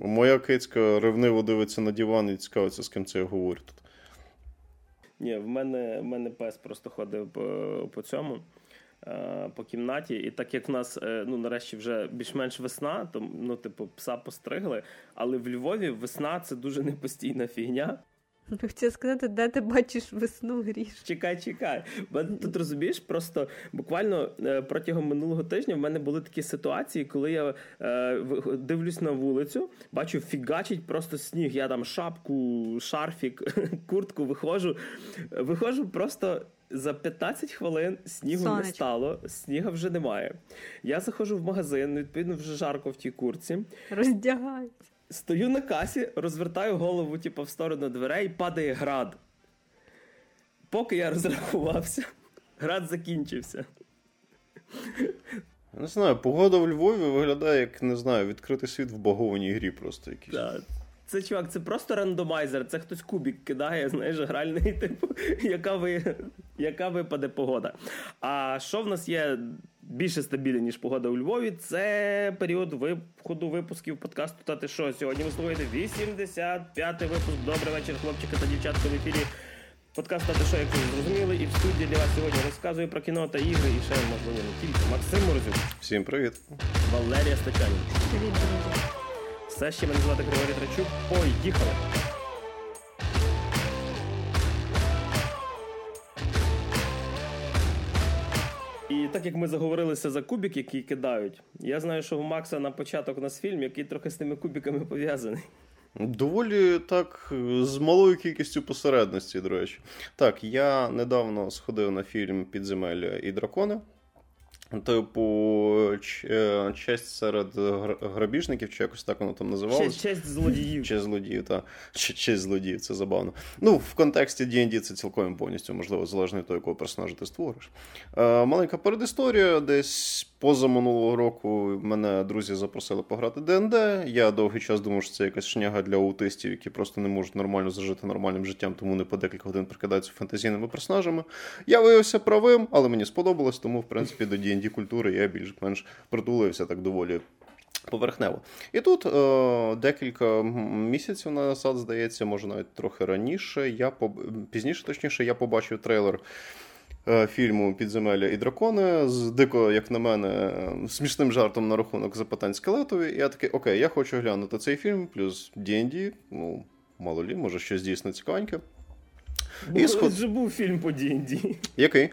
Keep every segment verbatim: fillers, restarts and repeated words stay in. Моя кицька ревниво дивиться на диван і цікавиться, з ким це я говорю тут. Ні, в мене, в мене пес просто ходив по, по цьому, по кімнаті. І так як в нас, ну, нарешті вже більш-менш весна, то, ну, типу, пса постригли. Але в Львові весна – це дуже непостійна фігня. Хотіла сказати, де ти бачиш весну, Гріш? Чекай, чекай. Тут, розумієш, просто буквально протягом минулого тижня в мене були такі ситуації, коли я дивлюсь на вулицю, бачу, фігачить просто сніг. Я там шапку, шарфік, куртку виходжу. Виходжу просто... За п'ятнадцять хвилин снігу Сонечко. Не стало, сніга вже немає. Я заходжу в магазин, відповідно, вже жарко в тій куртці. Роздягаюся. Стою на касі, розвертаю голову типу, в сторону дверей, падає град. Поки я розрахувався, град закінчився. Я не знаю, погода в Львові виглядає, як, не знаю, відкритий світ в багованій грі просто якийсь. Так. Це, чувак, це просто рандомайзер. Це хтось кубік кидає, знаєш, гральний, типу, яка, ви, яка випаде погода. А що в нас є більше стабільне, ніж погода у Львові, це період виходу випусків подкасту «Та ти що?». Сьогодні ви слухаєте вісімдесят п'ятий випуск. Добрий вечір, хлопчики та дівчатки, в ефірі подкаст «Та ти що?», як ви зрозуміли. І в студії для вас сьогодні розказую про кіно та ігри. І ще, можливо, не тільки. Максим Морозюк. Всім привіт. Валерія Стачанів. Привіт, привіт. Все ще мене звати Григорій Трачук. Поїхали! І так як ми заговорилися за кубик, який кидають, я знаю, що у Макса на початок у нас фільм, який трохи з тими кубиками пов'язаний. Доволі так з малою кількістю посередності, до речі. Так, я недавно сходив на фільм «Підземелля і дракони». Типу, честь серед грабіжників, чи якось так воно там називалось. Честь злодіїв. Честь злодіїв, так. Честь злодіїв, це забавно. Ну, в контексті ді енд ді це цілком повністю, можливо, залежно від того, якого персонажа ти створиш. Е, маленька передісторія. Десь поза минулого року мене друзі запросили пограти ді енд ді. Я довгий час думав, що це якась шняга для аутистів, які просто не можуть нормально зажити нормальним життям, тому не по декілька годин прикидаються фантазійними персонажами. Я виявився правим, але мені сподобалось, тому, в принципі, до ді енд ді культури я більш-менш притулився так доволі поверхнево. І тут е- декілька місяців назад, здається, може навіть трохи раніше, я поб... пізніше, точніше, я побачив трейлер е- фільму «Підземелля і дракони» з дико, як на мене, смішним жартом на рахунок запитань скелетові. І я такий, окей, я хочу глянути цей фільм, плюс ді енд ді, ну, мало лі, може щось дійсно цікавеньке. Бо сход... вже був фільм по ді енд ді. Який?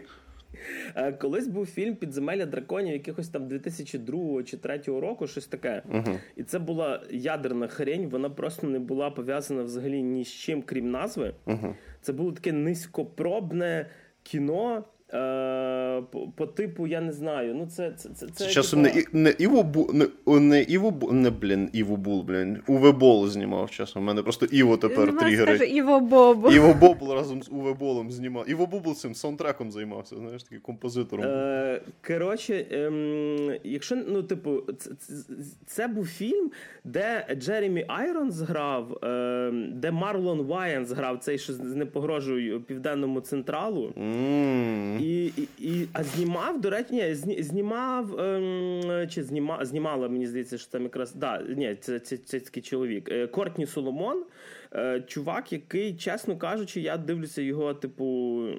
Колись був фільм «Підземелля драконів» якихось там дві тисячі другого чи дві тисячі третього року, щось таке. Угу. І це була ядерна хрень, вона просто не була пов'язана взагалі ні з чим, крім назви. Угу. Це було таке низькопробне кіно е- по-, по типу, я не знаю, ну це... Це, це, це часом типу... не, не Іво Бул, не, не Іво Бул, не, блін, Іво Бул, блін, Уве Бол знімав часом, у мене просто Іво тепер тригери. Скажу, Іво Бобл. Іво Бобл разом з Уве Болом знімав. Іво Бобл цим саундтреком займався, знаєш, таким композитором. Е, коротше, ем, якщо, ну, типу, це, це був фільм, де Джеремі Айронс грав, е, де Марлон Ваєнс грав, цей, що не погрожує Південному Централу. Mm. І, і, і, а знімав, до речі, ні, зні, знімав, ем, чи зніма, знімала, мені здається, що це якраз, да, ні, це, це, це, це чоловік, Кортні Соломон, е, чувак, який, чесно кажучи, я дивлюся його, типу,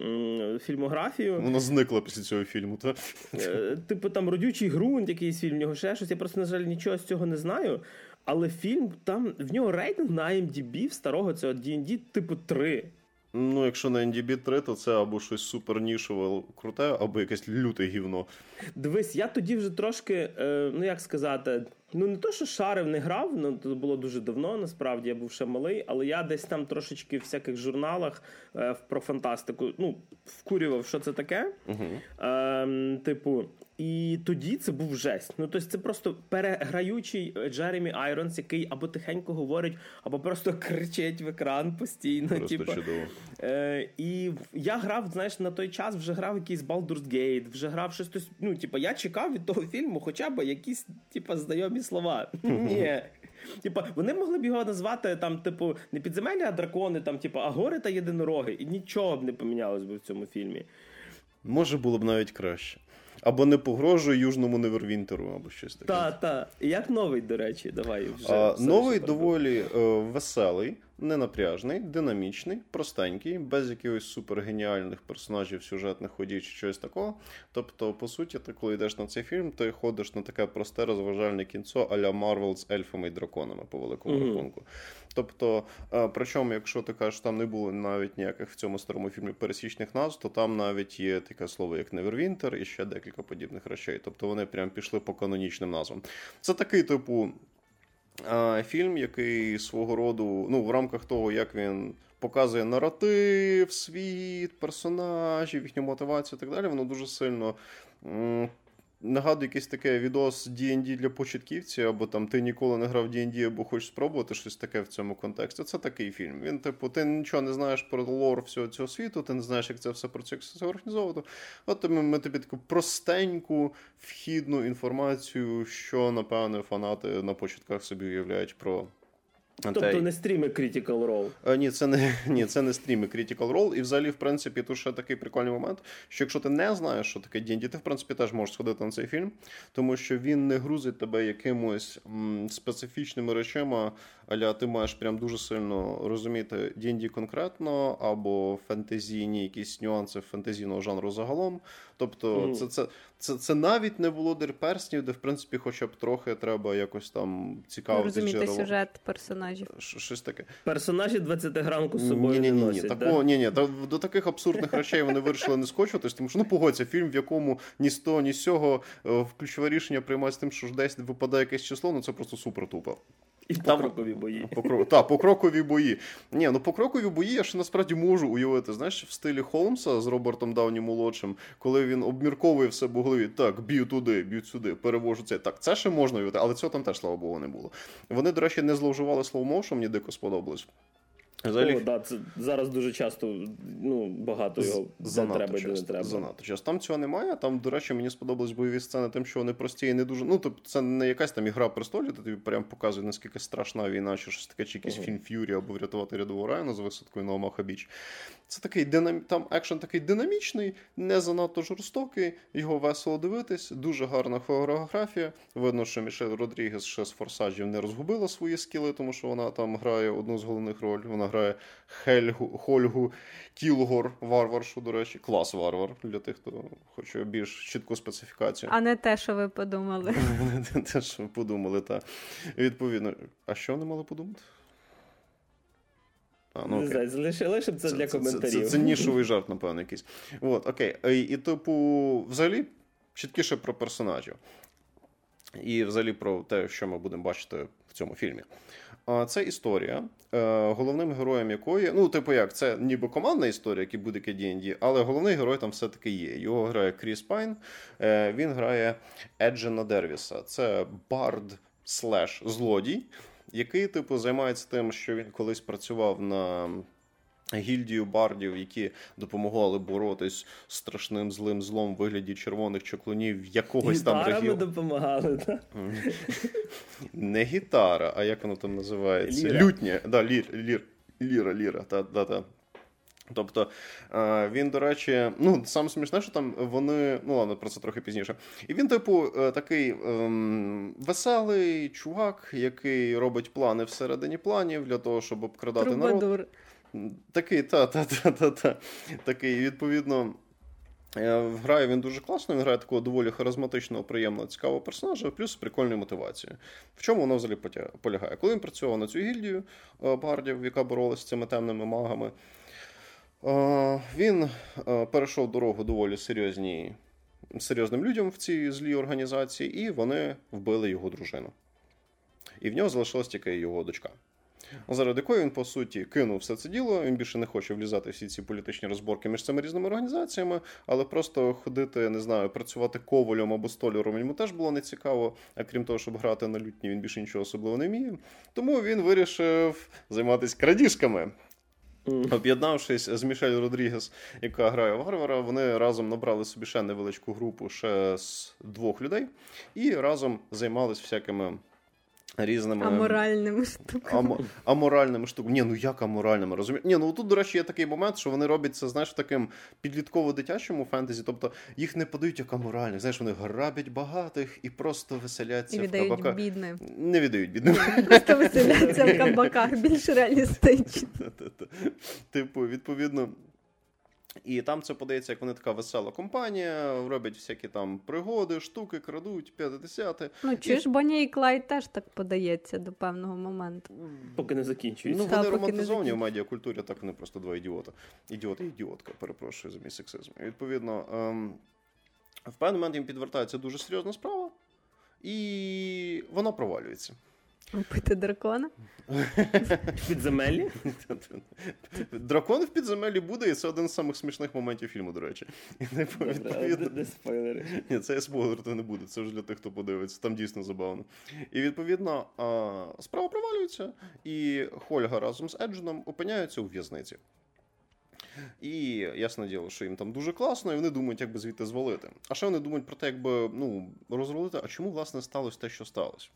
ем, фільмографію. Вона зникла після цього фільму, так? Е, типу, там, «Родючий ґрунт», якийсь фільм, в нього ще щось, я просто, на жаль, нічого з цього не знаю, але фільм, там, в нього рейтинг на IMDb в старого цього ді енд ді, типу, три. Ну, якщо на ен ді бі три, то це або щось супернішове круте, або якесь люте гівно. Дивись, я тоді вже трошки, е, ну як сказати, ну не то, що шарив, не грав, ну це було дуже давно, насправді, я був ще малий, але я десь там трошечки в всяких журналах е, про фантастику, ну, вкурював, що це таке, угу. е, типу, і тоді це був жесть. Ну, тобто це просто переграючий Джеремі Айронс, який або тихенько говорить, або просто кричить в екран постійно. Просто типу. Чудово. Е, і я грав, знаєш, на той час вже грав якийсь Baldur's Gate, вже грав щось, ну, типу, я чекав від того фільму хоча б якісь, типу, знайомі слова. Ні. Типа, вони могли б його назвати там, типу, не «Підземелля, а дракони», там, типу, а гори та єдинороги. І нічого б не помінялось би в цьому фільмі. Може, було б навіть краще. Або не погрожує Южному Невервінтеру, або щось таке. Так, так. Як новий, до речі, давай вже. А, новий доволі е, веселий, ненапряжний, динамічний, простенький, без якихось супергеніальних персонажів, сюжетних ходів чи чогось такого. Тобто, по суті, ти коли йдеш на цей фільм, ти ходиш на таке просте розважальне кінцо а-ля Марвел з ельфами і драконами, по великому mm-hmm. рахунку. Тобто, е, причому, якщо ти кажеш, там не було навіть ніяких в цьому старому фільмі пересічних назв, то там навіть є таке слово, як Невервінтер і ще декілька подібних речей. Тобто, вони прям пішли по канонічним назвам. Це такий, типу, фільм, який свого роду, ну, в рамках того, як він показує наратив, світ, персонажів, їхню мотивацію і так далі, воно дуже сильно м- нагадує якийсь такий відос ді енд ді для початківців, або там ти ніколи не грав в ді енд ді, або хочеш спробувати щось таке в цьому контексті. Це такий фільм. Він, типу, ти нічого не знаєш про лор всього цього світу, ти не знаєш, як це все працює, як це організовано. От ми, ми тобі таку простеньку вхідну інформацію, що, напевно, фанати на початках собі уявляють про... Тобто не стріми Critical Role? А, ні, це не, ні, це не стріми Critical Role. І взагалі, в принципі, тут ще такий прикольний момент, що якщо ти не знаєш, що таке ді енд ді, ти, в принципі, теж можеш сходити на цей фільм, тому що він не грузить тебе якимось м, специфічними речами, аля ти маєш прям дуже сильно розуміти ді енд ді конкретно, або фентезійні якісь нюанси фентезійного жанру загалом. Тобто mm. це, це, це, це навіть не було володар перснів, де, в принципі, хоча б трохи треба якось там цікавитись джерелом. Розуміти сюжет персонажів. Щось таке. Персонажі двадцятигранку з собою ні, ні, не носять. Ні, да? ні, ні. До, до таких абсурдних речей вони вирішили не скочуватись, тому що, ну, погодься, фільм, в якому ні з того, ні з цього ключове рішення приймається тим, що ж десь випадає якесь число, ну це просто супер тупо. І там... покрокові бої. Покро... Так, покрокові бої. Ні, ну покрокові бої я ще насправді можу уявити, знаєш, в стилі Холмса з Робертом Дауні-молодшим, коли він обмірковує все в голові, так, б'ю туди, б'ю сюди, перевожу це. Так, це ще можна уявити, але цього там теж, слава Богу, не було. Вони, до речі, не зловживали слоумоушен, мені дико сподобалось. О, да, це зараз дуже часто, ну, багато його де треба, де не треба. Занадто часто. Там цього немає, там, до речі, мені сподобались бойові сцени тим, що вони прості і не дуже, ну, тобто це не якась там ігра престолів, де тобі прям показують, наскільки страшна війна, чи щось таке, чи якийсь uh-huh. фільм Ф'юрі, або врятувати рядову Райана з висадкою на Омаха Біч. Це такий, динамі... там екшен такий динамічний, не занадто жорстокий, його весело дивитись, дуже гарна хореографія. Видно, що Мішель Родрігес ще з «Форсажів» не розгубила свої скіли, тому що вона там грає одну з головних роль. Вона грає Хельгу, Хольгу, Кілгор, варваршу, до речі. Клас варвар, для тих, хто хоче більш чітку специфікацію. А не те, що ви подумали. Не те, що ви подумали, так. Відповідно. А що вони мали подумати? А, ну, не знаю, залишили, щоб це, це для коментарів. Це, це, це, це нішовий жарт, напевно, якийсь. От, окей. І, і типу, взагалі, чіткіше про персонажів. І взагалі про те, що ми будемо бачити в цьому фільмі. Це історія, головним героєм якої, ну, типу як, це ніби командна історія, як і будь-яке ді енд ді, але головний герой там все-таки є. Його грає Кріс Пайн, він грає Еджена Дервіса. Це бард слеш злодій, який, типу, займається тим, що він колись працював на... гільдію бардів, які допомагали боротись з страшним злим злом в вигляді червоних чаклунів якогось гітарами там регіону. Гітарами допомагали, так? Не гітара, а як воно там називається? Ліра. Лютня. Да, лір, лір, ліра, ліра. Та, та, та. Тобто, він, до речі, ну, саме смішне, що там вони, ну, ладно, про це трохи пізніше. І він, типу, такий ем, веселий чувак, який робить плани всередині планів для того, щоб обкрадати Трубадур. Народ. Такий, та-та-та-та-та. Такий, відповідно, грає він дуже класно, він грає такого доволі харизматичного, приємного, цікавого персонажа, плюс прикольної мотивації. В чому воно взагалі полягає? Коли він працював на цю гільдію бардів, яка боролася з цими темними магами, він перейшов дорогу доволі серйозні, серйозним людям в цій злій організації, і вони вбили його дружину. І в нього залишилась тільки його дочка. Заради якої він, по суті, кинув все це діло, він більше не хоче влізати всі ці політичні розборки між цими різними організаціями, але просто ходити, не знаю, працювати ковалем або столяром йому теж було нецікаво, а крім того, щоб грати на лютні, він більше нічого особливо не вміє. Тому він вирішив займатися крадіжками. Mm. Об'єднавшись з Мішель Родрігес, яка грає варвара, вони разом набрали собі ще невеличку групу, ще з двох людей, і разом займались всякими різними... Аморальними штуками. Ам... Аморальними штуками. Ні, ну як аморальними, розумієш? Ні, ну тут, до речі, є такий момент, що вони роблять це, знаєш, в таким підлітково-дитячому фентезі, тобто їх не подають як аморальних, знаєш, вони грабять багатих і просто веселяться і в кабаках. І віддають бідним. Не віддають бідним. Просто веселяться в кабаках, більш реалістично. Типу, відповідно... І там це подається, як вони така весела компанія, роблять всякі там пригоди, штуки, крадуть, п'ятдесяти. Ну, чи ж Бонні і Клайд теж так подається до певного моменту. Поки не закінчується. Ну, вони романтизовані в медіакультурі, так вони просто два ідіота. Ідіот і ідіотка, перепрошую за мій сексизм. І, відповідно, ем, в певний момент їм підвертається дуже серйозна справа, і вона провалюється. Вбити дракона? В підземеллі? Дракон в підземеллі буде, і це один з самих смішних моментів фільму, до речі. Де спойлери? Ні, це спойлер, то не буде, це вже для тих, хто подивиться, там дійсно забавно. І, відповідно, справа провалюється, і Хольга разом з Еджоном опиняються у в'язниці. І ясне діло, що їм там дуже класно, і вони думають, як би звідти звалити. А ще вони думають про те, як би, ну, розрулити, а чому, власне, сталося те, що сталося.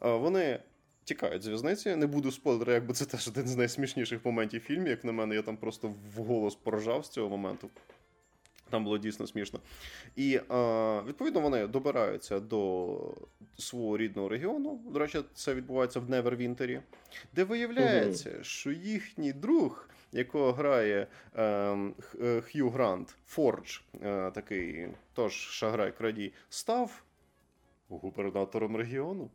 Вони тікають з в'язниці, не буду спойлери, якби це теж один з найсмішніших моментів фільму, як на мене, я там просто вголос поржав з цього моменту. Там було дійсно смішно. І, відповідно, вони добираються до свого рідного регіону, до речі, це відбувається в Невервінтері, де виявляється, угу. що їхній друг, якого грає Х'ю Грант, Фордж, такий, тож шаграй-крадій, став губернатором регіону.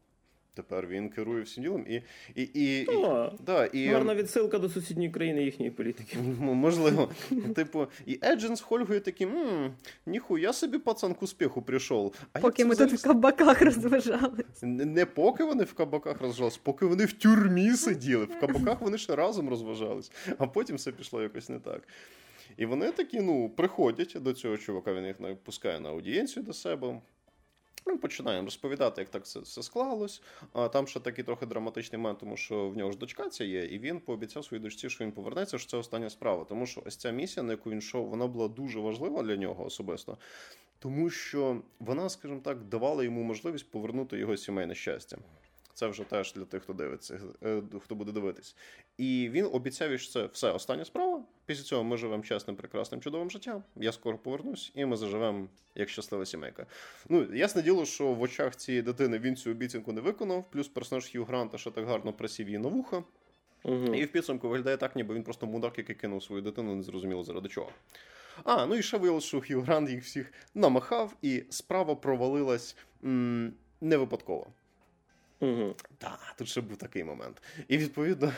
Тепер він керує всім ділом. І, і, і, О, і, да, і, гарна відсилка до сусідньої країни їхньої політики. Можливо. Типу, і Еджен з Хольгою такі, ммм, ніхуя собі пацан к успіху прийшов. А поки ми зараз... тут в кабаках розважались. Не, не поки вони в кабаках розважались, поки вони в тюрмі сиділи. В кабаках вони ще разом розважались. А потім все пішло якось не так. І вони такі, ну, приходять до цього чувака, він їх пускає на аудієнцію до себе. Ми починаємо розповідати, як так це все склалось. А там ще такий трохи драматичний момент, тому що в нього ж дочка ця є, і він пообіцяв своїй дочці, що він повернеться, що це остання справа. Тому що ось ця місія, на яку він йшов, вона була дуже важлива для нього особисто, тому що вона, скажімо так, давала йому можливість повернути його сімейне щастя. Це вже теж для тих, хто дивиться, хто буде дивитись. І він обіцяв, що це все остання справа. Після цього ми живемо чесним, прекрасним, чудовим життям. Я скоро повернусь, і ми заживемо як щаслива сімейка. Ну, ясне діло, що в очах цієї дитини він цю обіцянку не виконав. Плюс персонаж Х'ю Гранта ще так гарно присів її на вуха. Угу. І в підсумку виглядає так, ніби він просто мудак, який кинув свою дитину, не зрозуміло заради чого. А, ну і ще виявилось, що Х'ю Грант їх всіх намахав, і справа провалилась м- не випадково. Угу. Так, тут ще був такий момент. І відповідно...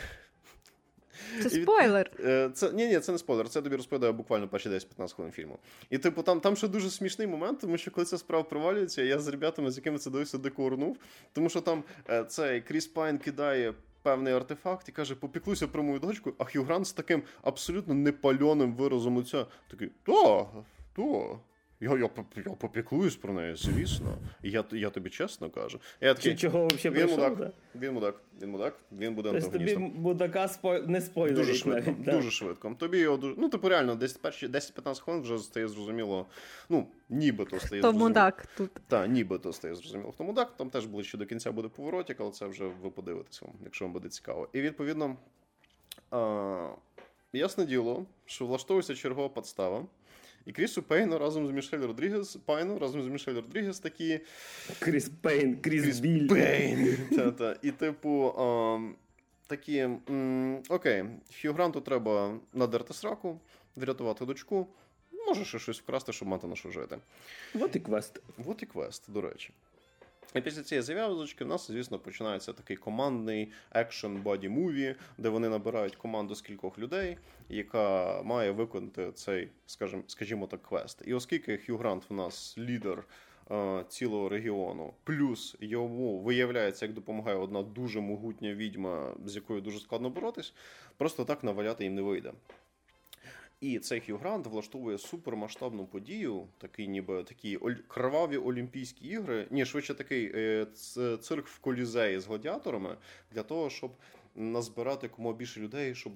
Це спойлер. Це, ні, ні, це не спойлер, це я тобі розповідаю буквально перші десять-п'ятнадцять хвилин фільму. І типу там, там ще дуже смішний момент, тому що коли ця справа провалюється, я з ребятами, з якими це дивився, дико урнув, тому що там цей Кріс Пайн кидає певний артефакт і каже, попіклуйся про мою дочку, а Х'ю Грант з таким абсолютно непальоним виразом лиця такий, то, то... Я, я, я попіклуюсь про неї, звісно. Я, я тобі чесно кажу. Я такий, чи чого взагалі прийшов? Мудак, да? Він мудак, він мудак, він буде антагоністом. Тобі мудака спой... не спойлерить дуже швидко, навіть. Да? Дуже швидко. Тобі його дуже... Ну, типу реально, десь перші десять-п'ятнадцять хвилин вже стає зрозуміло, ну, нібито стає хто зрозуміло. Мудак тут. Так, нібито стає зрозуміло, хто мудак. Там теж ближче до кінця буде поворотик, але це вже ви подивитесь вам, якщо вам буде цікаво. І, відповідно, а... ясне діло, що влаштовується чергова підстава. І Крісу Пейну разом з Мішель Родрігес, Пайну разом з Мішель Родрігес такі... Кріс Пейн, Кріс, Кріс Біль. Пейн. Та-та. І типу а, такі, м, окей, Х'ю Гранту треба надерти сраку, врятувати дочку, може ще щось вкрасти, щоб мати на що жити. Вот і квест. Вот і квест, до речі. І після цієї зав'язочки в нас, звісно, починається такий командний екшн-боді-муві, де вони набирають команду з кількох людей, яка має виконати цей, скажімо, скажімо так, квест. І оскільки Х'ю Грант в нас лідер е, цілого регіону, плюс йому виявляється, як допомагає одна дуже могутня відьма, з якою дуже складно боротись, просто так наваляти їм не вийде. І цей Х'ю Грант влаштовує супермасштабну подію, такий ніби такі оль... кроваві Олімпійські ігри, ні, швидше такий е... цирк в Колізеї з гладіаторами, для того, щоб назбирати кому більше людей, щоб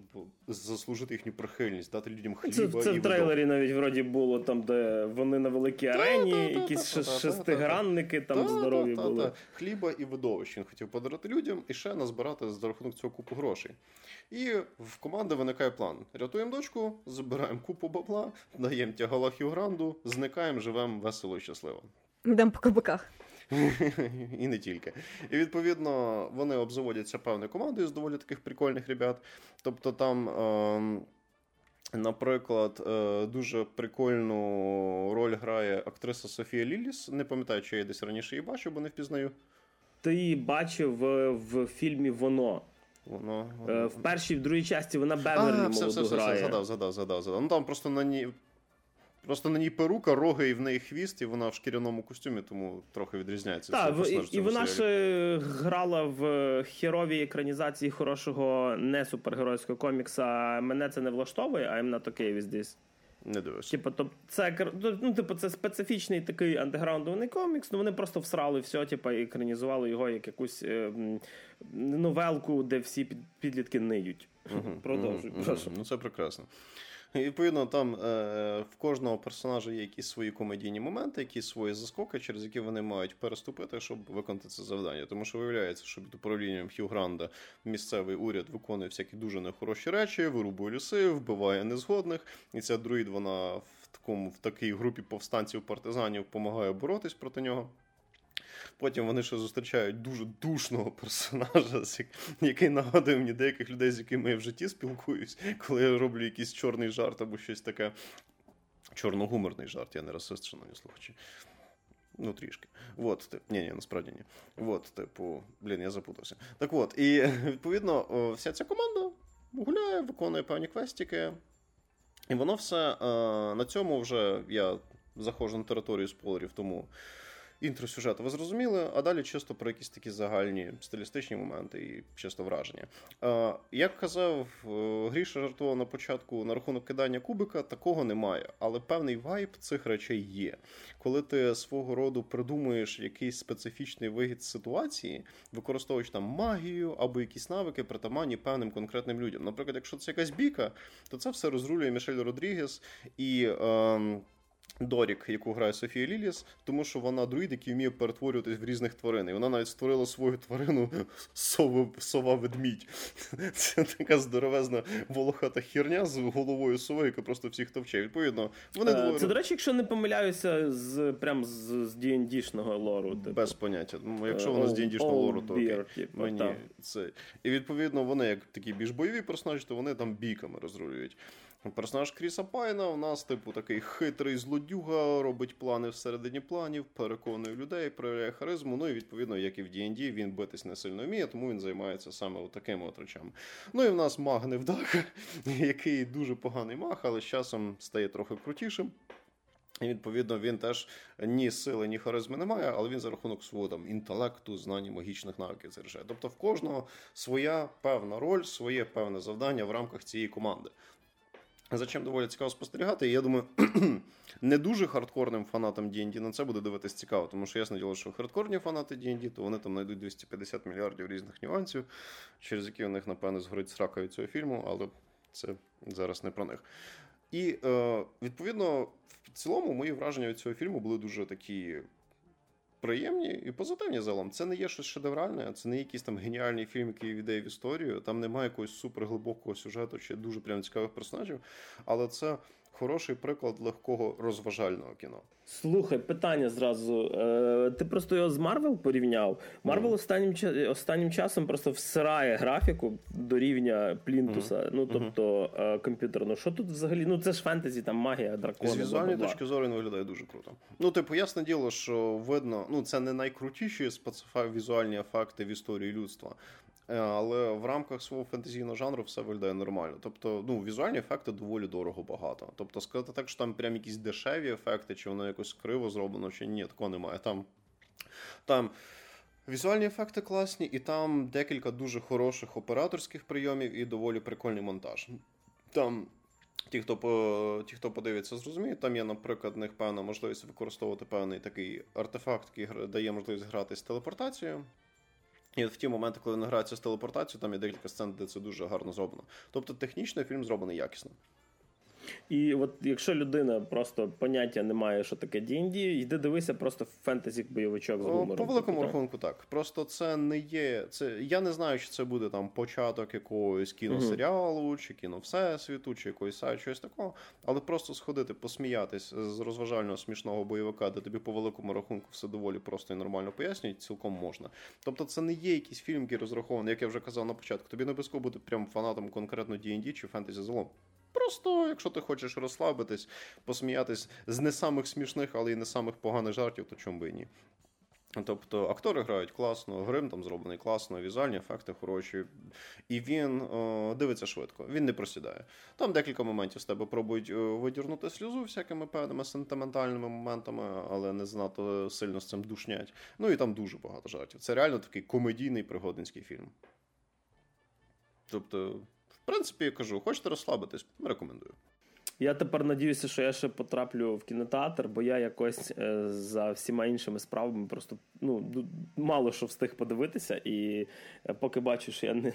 заслужити їхню прихильність, дати людям хліба це, і воду. Це в трейлері навіть вроді було, там, де вони на великій арені, якісь шестигранники там здорові були. Хліба і видовище він хотів подарувати людям і ще назбирати за рахунок цього купу грошей. І в команди виникає план. Рятуємо дочку, забираємо купу бабла, даємо тягала Х'ю Гранту, зникаємо, живемо весело і щасливо. Йдемо по кабаках. І не тільки. І, відповідно, вони обзаводяться певною командою з доволі таких прикольних ребят. Тобто там, е- наприклад, е- дуже прикольну роль грає актриса Софія Ліліс. Не пам'ятаю, чи я десь раніше її бачив, бо не впізнаю. Ти її бачив в, в фільмі «Воно». Воно, воно. В першій, в другій часті вона Беверлі молоду все, все, все, грає. Все, згадав, згадав, згадав, згадав. Ну там просто на ній... Просто на ній перука, роги і в неї хвіст, і вона в шкіряному костюмі, тому трохи відрізняється. Так, і, і, і вона ж грала в херовій екранізації хорошого не супергеройського комікса. Мене це не влаштовує, а I'm not okay with this. Не дивишся. Типу, то це, ну, типу, це специфічний такий андеграундовий комікс, ну вони просто всрали все, типу, і екранізували його як якусь е, новелку, де всі під, підлітки ниють. Uh-huh, Продовжуй, uh-huh, прошу. Uh-huh. Ну це прекрасно. І, відповідно, там е, в кожного персонажа є якісь свої комедійні моменти, якісь свої заскоки, через які вони мають переступити, щоб виконати це завдання. Тому що виявляється, що під управлінням Х'ю Гранда місцевий уряд виконує всякі дуже нехороші речі, вирубує ліси, вбиває незгодних. І ця друїд, вона в, такому, в такій групі повстанців-партизанів допомагає боротись проти нього. Потім вони ще зустрічають дуже душного персонажа, який нагадує мені деяких людей, з якими я в житті спілкуюсь, коли я роблю якийсь чорний жарт або щось таке. Чорногуморний жарт, я не расист, шановні слухачі. Ну, трішки. Вот, тип, ні-ні, насправді ні. Вот, типу, блін, я запутався. Так от, і, відповідно, вся ця команда гуляє, виконує певні квестики. І воно все, на цьому вже я заходжу на територію спойлерів, тому... Інтро сюжету ви зрозуміли, а далі чисто про якісь такі загальні стилістичні моменти і чисто враження. Е, як казав Гріша жартував на початку на рахунок кидання кубика, такого немає. Але певний вайб цих речей є. Коли ти свого роду придумуєш якийсь специфічний вигід з ситуації, використовуєш там магію або якісь навики притаманні певним конкретним людям. Наприклад, якщо це якась бійка, то це все розрулює Мішель Родрігес і... Е, Дорік, яку грає Софія Ліліс, тому що вона друїд, який вміє перетворюватись в різних тварин. І вона навіть створила свою тварину сова-ведмідь. Це така здоровезна волохата херня з головою сови, яка просто всіх товче. Відповідно, вони двоє... Це, до речі, якщо не помиляюся, з прям з, з ді енд ді-шного лору. Типу. Без поняття. Якщо вона з ді енд ді-шного лору, то окей. Типу, мені це... І, відповідно, вони, як такі більш бойові персонажі, то вони там бійками розрулюють. Персонаж Кріса Пайна у нас, типу, такий хитрий злодюга, робить плани всередині планів, переконує людей, проявляє харизму, ну і, відповідно, як і в ді енд ді, він битись не сильно вміє, тому він займається саме такими от речами. Ну і в нас маг невдаха, який дуже поганий маг, але з часом стає трохи крутішим. І, відповідно, він теж ні сили, ні харизми не має, але він за рахунок свого там, інтелекту, знань, магічних навиків це рішає. Тобто в кожного своя певна роль, своє певне завдання в рамках цієї команди. За чим доволі цікаво спостерігати, і я думаю, не дуже хардкорним фанатам ді енд ді на це буде дивитись цікаво, тому що ясно діло, що хардкорні фанати ді енд ді, то вони там знайдуть двісті п'ятдесят мільярдів різних нюансів, через які у них, напевно, згорить срака від цього фільму, але це зараз не про них. І, е, відповідно, в цілому мої враження від цього фільму були дуже такі... приємні і позитивні загалом. Це не є щось шедевральне, це не якийсь там геніальний фільм, який віддає в історію, там немає якогось суперглибокого сюжету чи дуже прям цікавих персонажів, але це хороший приклад легкого розважального кіно. Слухай, питання зразу. Е, ти просто його з Марвел порівняв? Марвел mm. останнім, останнім часом просто всирає графіку до рівня плінтуса, mm. ну тобто mm-hmm. е, комп'ютерно. Що тут взагалі? Ну це ж фентезі, там магія, дракони. З візуальної точки зору він виглядає дуже круто. Ну типу, ясне діло, що видно, ну це не найкрутіші візуальні ефекти в історії людства. Але в рамках свого фентезійного жанру все виглядає нормально. Тобто, ну, візуальні ефекти доволі дорого-багато. Тобто, сказати так, що там прям якісь дешеві ефекти, чи воно якось криво зроблено, чи ні, такого немає. Там, там візуальні ефекти класні, і там декілька дуже хороших операторських прийомів і доволі прикольний монтаж. Там... Ті, хто, ті, хто подивиться, зрозуміють. Там є, наприклад, в них певна можливість використовувати певний такий артефакт, який дає можливість грати з телепортацією. І от в ті моменти, коли вони граються з телепортацією, там є декілька сцен, де це дуже гарно зроблено. Тобто технічно фільм зроблений якісно. І от якщо людина просто поняття не має, що таке ді енд ді, йди дивися просто фентезі-бойовичок з гумором. По великому рахунку так. Просто це не є... Це, я не знаю, чи це буде там початок якогось кіносеріалу, угу. чи кіновсесвіту, чи якогось сайт, щось такого. Але просто сходити, посміятись з розважального смішного бойовика, де тобі по великому рахунку все доволі просто і нормально пояснюють, цілком можна. Тобто це не є якісь фільм, які розраховані, як я вже казав на початку. Тобі не обов'язково бути прям фанатом конкретно ді енд ді чи фентезі загалом. Просто, якщо ти хочеш розслабитись, посміятись з не самих смішних, але й не самих поганих жартів, то чому би і ні. Тобто, актори грають класно, грим там зроблений класно, візуальні ефекти хороші. І він о, дивиться швидко, він не просідає. Там декілька моментів з тебе пробують видірнути сльозу всякими певними сентиментальними моментами, але не знато сильно з цим душнять. Ну і там дуже багато жартів. Це реально такий комедійний пригодницький фільм. Тобто... В принципі, я кажу, хочете розслабитись, рекомендую. Я тепер надіюся, що я ще потраплю в кінотеатр, бо я якось е, за всіма іншими справами просто ну, мало що встиг подивитися. І е, поки бачу, що я не,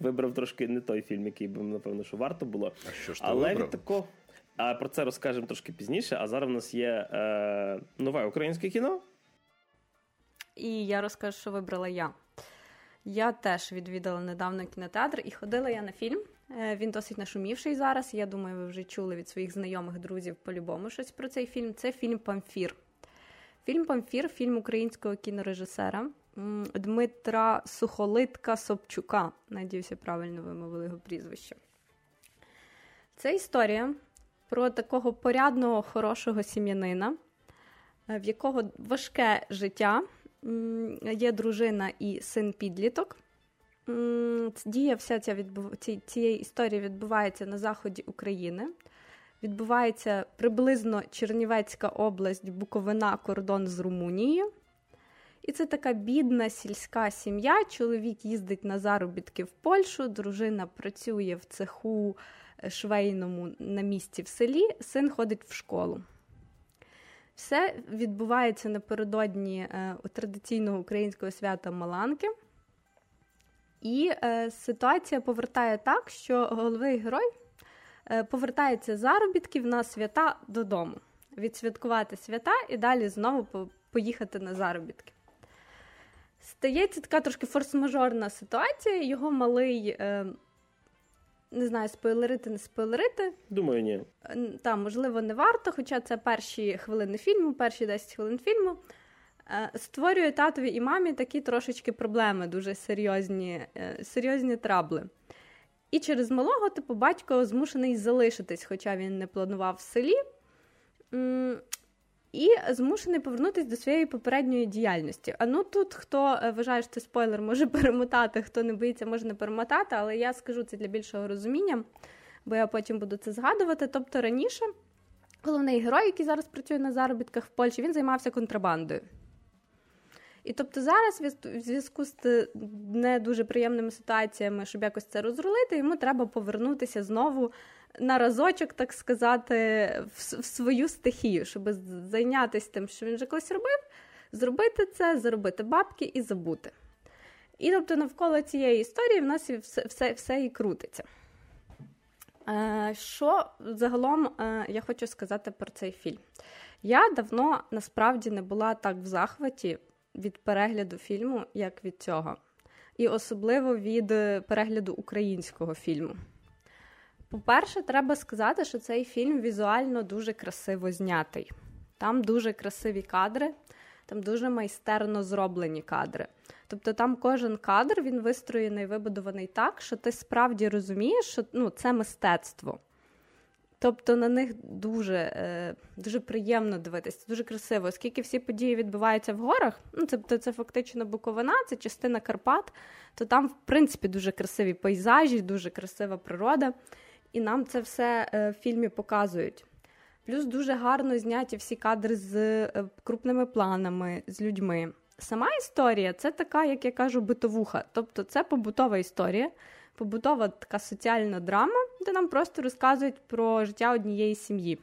вибрав трошки не той фільм, який би, напевно, що варто було. А що ж ти Але вибрав? Тако, а про це розкажемо трошки пізніше. А зараз в нас є е, нове українське кіно. І я розкажу, що вибрала я. Я теж відвідала недавно кінотеатр і ходила я на фільм. Він досить нашумівший зараз. Я думаю, ви вже чули від своїх знайомих, друзів по-любому щось про цей фільм. Це фільм «Памфір». Фільм «Памфір» – фільм українського кінорежисера Дмитра Сухолитка-Собчука. Надіюся, правильно вимовили його прізвище. Це історія про такого порядного, хорошого сім'янина, в якого важке життя. Є дружина і син-підліток. Дія вся ця відбув... цієї історії відбувається на заході України. Відбувається приблизно Чернівецька область, Буковина, кордон з Румунією. І це така бідна сільська сім'я. Чоловік їздить на заробітки в Польщу, дружина працює в цеху швейному на місці в селі, син ходить в школу. Все відбувається напередодні е, традиційного українського свята Маланки. І е, ситуація повертає так, що головний герой е, повертається з заробітків на свята додому. Відсвяткувати свята і далі знову по- поїхати на заробітки. Стається така трошки форс-мажорна ситуація. Його малий... Е, Не знаю, спойлерити, не спойлерити. Думаю, ні. Там, можливо, не варто, хоча це перші хвилини фільму, перші десять хвилин фільму. Створює татові і мамі такі трошечки проблеми, дуже серйозні, серйозні трабли. І через малого, типу, батько змушений залишитись, хоча він не планував в селі. І змушений повернутися до своєї попередньої діяльності. А ну тут, хто вважає, що це спойлер, може перемотати, хто не боїться, може не перемотати, але я скажу це для більшого розуміння, бо я потім буду це згадувати. Тобто раніше головний герой, який зараз працює на заробітках в Польщі, він займався контрабандою. І тобто зараз в зв'язку з не дуже приємними ситуаціями, щоб якось це розрулити, йому треба повернутися знову на разочок, так сказати, в свою стихію, щоб зайнятися тим, що він вже колись робив, зробити це, заробити бабки і забути. І, тобто, навколо цієї історії в нас все, все, все і крутиться. Що загалом я хочу сказати про цей фільм? Я давно, насправді, не була так в захваті від перегляду фільму, як від цього. І особливо від перегляду українського фільму. По-перше, треба сказати, що цей фільм візуально дуже красиво знятий. Там дуже красиві кадри, там дуже майстерно зроблені кадри. Тобто там кожен кадр, він вистроєний, вибудований так, що ти справді розумієш, що ну, це мистецтво. Тобто на них дуже, дуже приємно дивитися, дуже красиво. Оскільки всі події відбуваються в горах, ну, тобто це фактично Буковина, це частина Карпат, то там, в принципі, дуже красиві пейзажі, дуже красива природа. І нам це все в фільмі показують. Плюс дуже гарно зняті всі кадри з крупними планами, з людьми. Сама історія – це така, як я кажу, битовуха. Тобто це побутова історія, побутова така соціальна драма, де нам просто розказують про життя однієї сім'ї.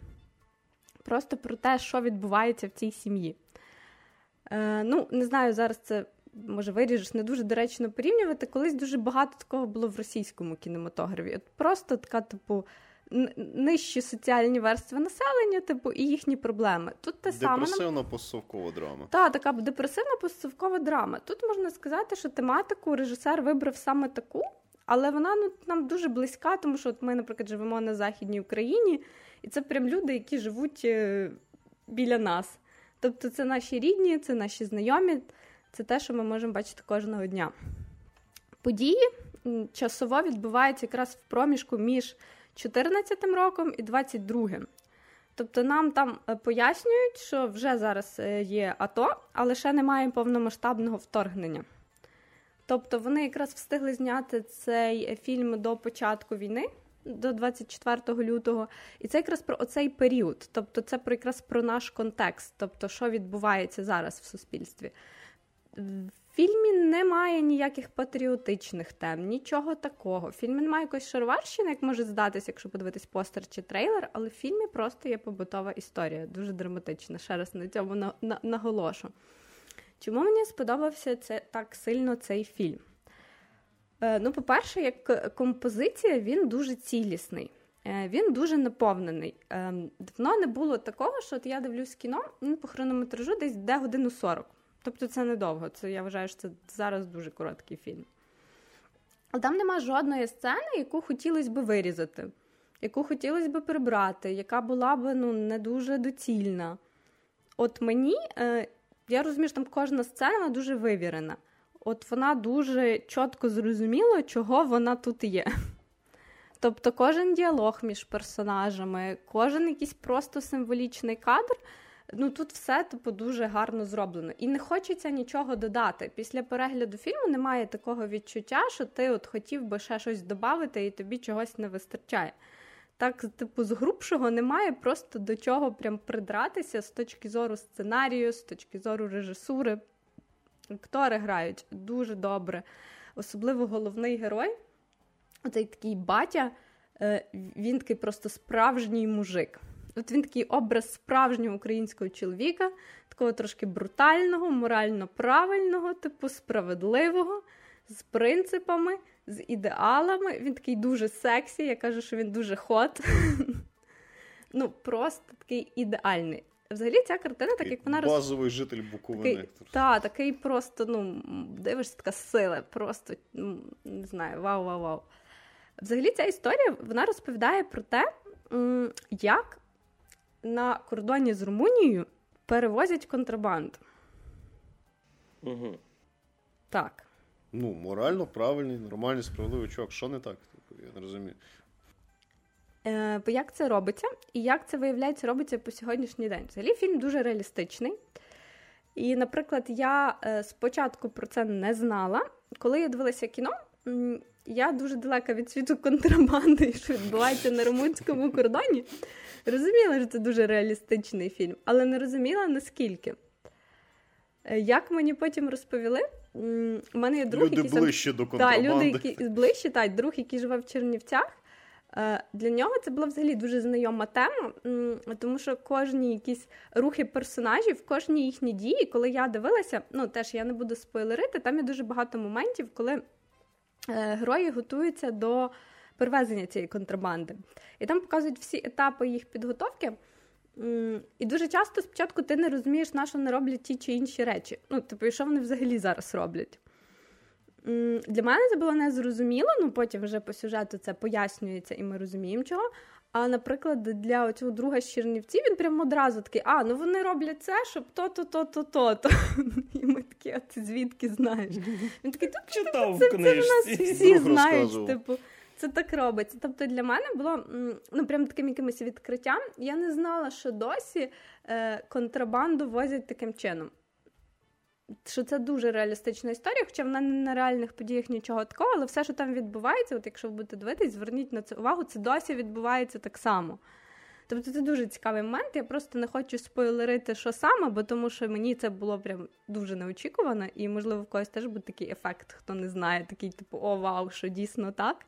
Просто про те, що відбувається в цій сім'ї. Е, ну, не знаю, зараз це може виріжеш, не дуже доречно порівнювати, колись дуже багато такого було в російському кінематографі. От просто така, типу, нижчі соціальні верстви населення, типу, і їхні проблеми. Тут те саме. Депресивно-постсовкова драма. Так, така депресивно-постсовкова драма. Тут можна сказати, що тематику режисер вибрав саме таку, але вона ну, нам дуже близька, тому що от ми, наприклад, живемо на Західній Україні, і це прям люди, які живуть біля нас. Тобто це наші рідні, це наші знайомі, це те, що ми можемо бачити кожного дня. Події часово відбуваються якраз в проміжку між чотирнадцятим роком і двадцять другим. Тобто нам там пояснюють, що вже зараз є АТО, але ще немає повномасштабного вторгнення. Тобто вони якраз встигли зняти цей фільм до початку війни, до двадцять четвертого лютого, і це якраз про оцей період, тобто це про, якраз про наш контекст, тобто що відбувається зараз в суспільстві. В фільмі немає ніяких патріотичних тем, нічого такого. В фільмі немає якоїсь шароварщини, як може здатися, якщо подивитись постер чи трейлер, але в фільмі просто є побутова історія, дуже драматична, ще раз на цьому на, на, наголошу. Чому мені сподобався це, так сильно цей фільм? Е, ну, по-перше, як композиція, він дуже цілісний, е, він дуже наповнений. Е, давно не було такого, що от я дивлюсь кіно, ну, по хронометражу десь де годину сорок. Тобто це недовго, це, я вважаю, що це зараз дуже короткий фільм. Але там нема жодної сцени, яку хотілося б вирізати, яку хотілося б прибрати, яка була б ну, не дуже доцільна. От мені, е, я розумію, що там кожна сцена дуже вивірена. От вона дуже чітко зрозуміла, чого вона тут є. Тобто кожен діалог між персонажами, кожен якийсь просто символічний кадр, ну, тут все, типу, дуже гарно зроблено. І не хочеться нічого додати. Після перегляду фільму немає такого відчуття, що ти от хотів би ще щось додати і тобі чогось не вистачає. Так, типу, з грубшого немає просто до чого прям придратися з точки зору сценарію, з точки зору режисури. Актори грають дуже добре. Особливо головний герой, оцей такий батя, він такий просто справжній мужик. От він такий образ справжнього українського чоловіка, такого трошки брутального, морально правильного, типу справедливого, з принципами, з ідеалами. Він такий дуже сексі, я кажу, що він дуже хот. Ну, просто такий ідеальний. Взагалі ця картина, так як вона... Базовий житель Буковини. Так, такий просто, ну, дивишся, така сила, просто, не знаю, вау-вау-вау. Взагалі ця історія, вона розповідає про те, як... на кордоні з Румунією перевозять контрабанду. Угу. Так. Ну, морально правильний, нормальний, справедливий чувак. Що не так? Я не розумію. Е, як це робиться? І як це, виявляється, робиться по сьогоднішній день? Взагалі, фільм дуже реалістичний. І, наприклад, я спочатку про це не знала. Коли я дивилася кіно, я дуже далека від світу контрабанди, що відбувається на румунському кордоні. Розуміла, що це дуже реалістичний фільм, але не розуміла, наскільки. Як мені потім розповіли, у мене є друг, люди який... ближче сам... до контрабанди. Так, люди, які ближче, так, друг, який живе в Чернівцях. Для нього це була взагалі дуже знайома тема, тому що кожні якісь рухи персонажів, кожні їхні дії, коли я дивилася, ну, теж я не буду спойлерити, там є дуже багато моментів, коли герої готуються до... перевезення цієї контрабанди. І там показують всі етапи їх підготовки. І дуже часто спочатку ти не розумієш, на що вони роблять ті чи інші речі. Ну, типу, і що вони взагалі зараз роблять? Для мене це було незрозуміло, ну потім вже по сюжету це пояснюється і ми розуміємо чого. А, наприклад, для цього друга з Чернівців він прямо одразу такий, а, ну вони роблять це, щоб то-то-то-то-то-то. І ми такі, а ти звідки знаєш? Він такий, тут це в нас всі знають, типу. Це так робиться. Тобто для мене було ну, прям таким якимось відкриттям. Я не знала, що досі е, контрабанду возять таким чином. Що це дуже реалістична історія, хоча вона не на реальних подіях нічого такого, але все, що там відбувається, от якщо ви будете дивитись, зверніть на це увагу, це досі відбувається так само. Тобто це дуже цікавий момент, я просто не хочу спойлерити, що саме, бо тому що мені це було прям дуже неочікувано, і, можливо, в когось теж буде такий ефект, хто не знає, такий типу, о, вау, що дійсно так.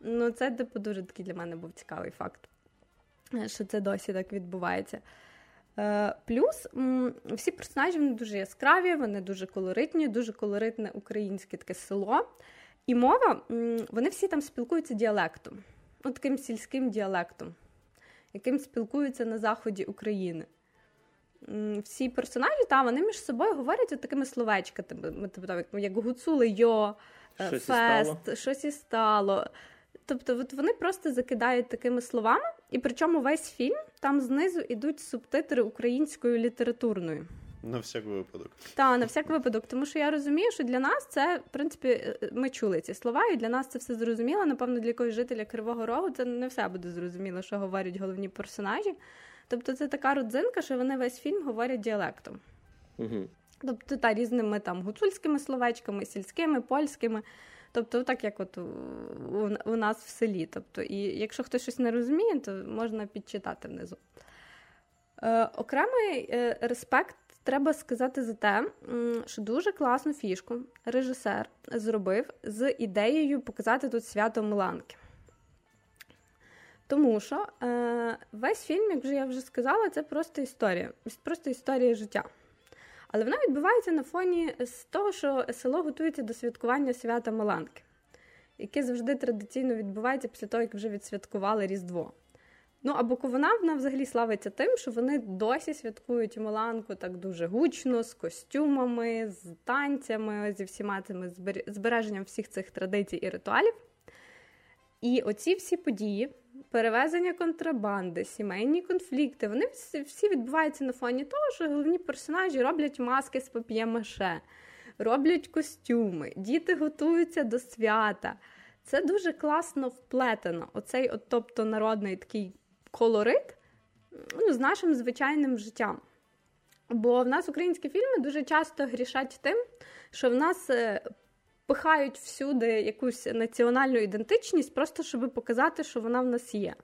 Ну, це, типу, дуже такий для мене був цікавий факт, що це досі так відбувається. Плюс всі персонажі вони дуже яскраві, вони дуже колоритні, дуже колоритне українське таке село. І мова, вони всі там спілкуються діалектом, ну, таким сільським діалектом, яким спілкуються на заході України. Всі персонажі, та, вони між собою говорять от такими словечками, як гуцули-йо, щось фест, і щось і стало. Тобто от вони просто закидають такими словами, і причому весь фільм, там знизу йдуть субтитри українською літературною. На всяк випадок. Так, на всяк випадок, тому що я розумію, що для нас це, в принципі, ми чули ці слова, і для нас це все зрозуміло, напевно, для якогось жителя Кривого Рогу це не все буде зрозуміло, що говорять головні персонажі. Тобто це така родзинка, що вони весь фільм говорять діалектом. Угу. Тобто та різними там гуцульськими словечками, сільськими, польськими. Тобто так, як от у нас в селі. Тобто, і якщо хтось щось не розуміє, то можна підчитати внизу. Е, окремий е, респект треба сказати за те, що дуже класну фішку режисер зробив з ідеєю показати тут свято Маланки. Тому що е, весь фільм, як вже я вже сказала, це просто історія. Просто історія життя. Але вона відбувається на фоні з того, що село готується до святкування свята Маланки, яке завжди традиційно відбувається після того, як вже відсвяткували Різдво. Ну, а Буковина, вона взагалі славиться тим, що вони досі святкують Маланку так дуже гучно, з костюмами, з танцями, зі всіма цими збереженням всіх цих традицій і ритуалів. І оці всі події, перевезення контрабанди, сімейні конфлікти, вони всі відбуваються на фоні того, що головні персонажі роблять маски з пап'є-маше, роблять костюми, діти готуються до свята. Це дуже класно вплетено. Оцей, от, тобто, народний такий колорит, ну, з нашим звичайним життям. Бо в нас українські фільми дуже часто грішать тим, що в нас пихають всюди якусь національну ідентичність, просто щоб показати, що вона в нас є.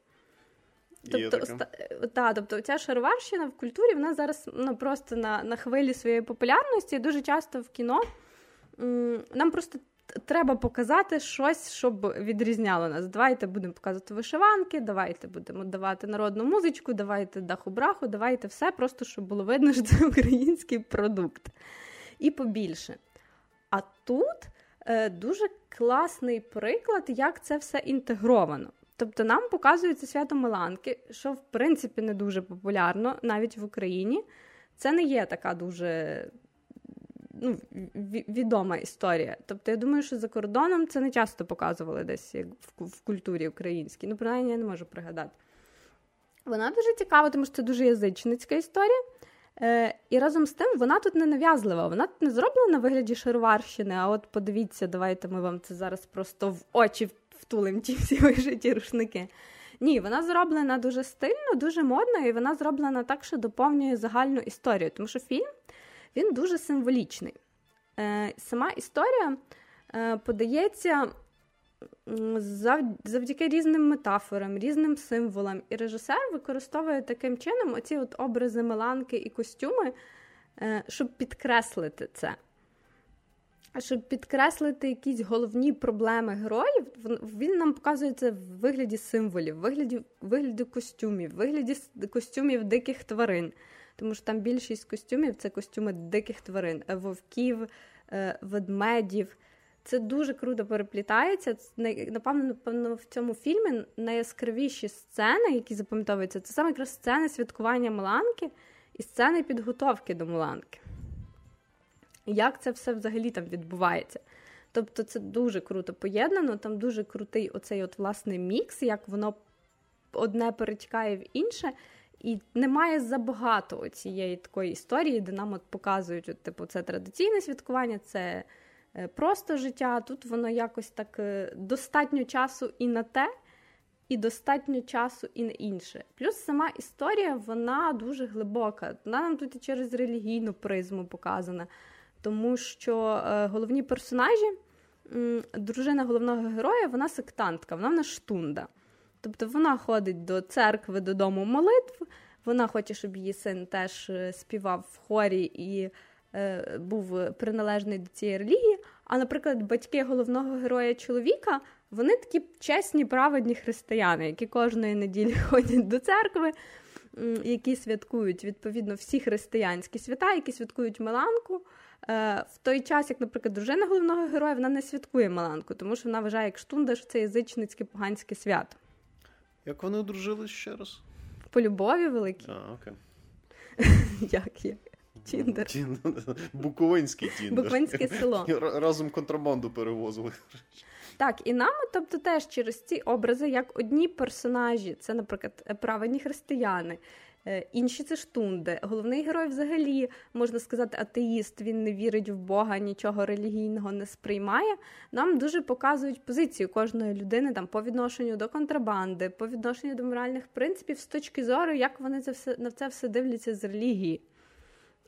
Тобто, оста... да, тобто ця шароварщина в культурі, вона зараз ну, просто на, на хвилі своєї популярності, дуже часто в кіно нам просто треба показати щось, щоб відрізняло нас. Давайте будемо показувати вишиванки, давайте будемо давати народну музичку, давайте даху-браху, давайте все, просто щоб було видно, що це український продукт. І побільше. А тут дуже класний приклад, як це все інтегровано. Тобто нам показується свято Маланки, що в принципі не дуже популярно, навіть в Україні. Це не є така дуже ну, відома історія. Тобто я думаю, що за кордоном це не часто показували десь в культурі українській. Ну, принаймні, я не можу пригадати. Вона дуже цікава, тому що це дуже язичницька історія. Е, і разом з тим, вона тут не нав'язлива, вона тут не зроблена на вигляді шароварщини, а от подивіться, давайте ми вам це зараз просто в очі втулим ті всі вишиті рушники. Ні, вона зроблена дуже стильно, дуже модно, і вона зроблена так, що доповнює загальну історію, тому що фільм, він дуже символічний. Е, сама історія е, подається завдяки різним метафорам, різним символам. І режисер використовує таким чином оці от образи Маланки і костюми, щоб підкреслити це. Щоб підкреслити якісь головні проблеми героїв, він нам показує це в вигляді символів, в вигляді, в вигляді костюмів, в вигляді костюмів диких тварин. Тому що там більшість костюмів – це костюми диких тварин, вовків, ведмедів. Це дуже круто переплітається. Напевно, напевно, в цьому фільмі найяскравіші сцени, які запам'ятовуються, це саме якраз сцени святкування Маланки і сцени підготовки до Маланки. Як це все взагалі там відбувається? Тобто це дуже круто поєднано, там дуже крутий оцей от власний мікс, як воно одне перетікає в інше, і немає забагато цієї такої історії, де нам от показують, от, типу, це традиційне святкування, це просто життя, тут воно якось так достатньо часу і на те, і достатньо часу і на інше. Плюс сама історія, вона дуже глибока. Вона нам тут і через релігійну призму показана. Тому що головні персонажі, дружина головного героя, вона сектантка, вона в нас штунда. Тобто вона ходить до церкви, додому молитв, вона хоче, щоб її син теж співав в хорі і був приналежний до цієї релігії, а, наприклад, батьки головного героя-чоловіка, вони такі чесні, праведні християни, які кожної неділі ходять до церкви, які святкують, відповідно, всі християнські свята, які святкують Маланку. В той час, як, наприклад, дружина головного героя, вона не святкує Маланку, тому що вона вважає, як штунда, що це язичницьке поганське свято. Як вони одружились ще раз? По любові великій. А, окей. Як є? Тіндер. Буковинський тіндер. Буковинське село. Разом контрабанду перевозили. Так, і нам, тобто, теж через ці образи, як одні персонажі, це, наприклад, праведні християни, інші це штунди. Головний герой взагалі, можна сказати, атеїст, він не вірить в Бога, нічого релігійного не сприймає. Нам дуже показують позицію кожної людини там, по відношенню до контрабанди, по відношенню до моральних принципів з точки зору, як вони це все, на це все дивляться з релігії.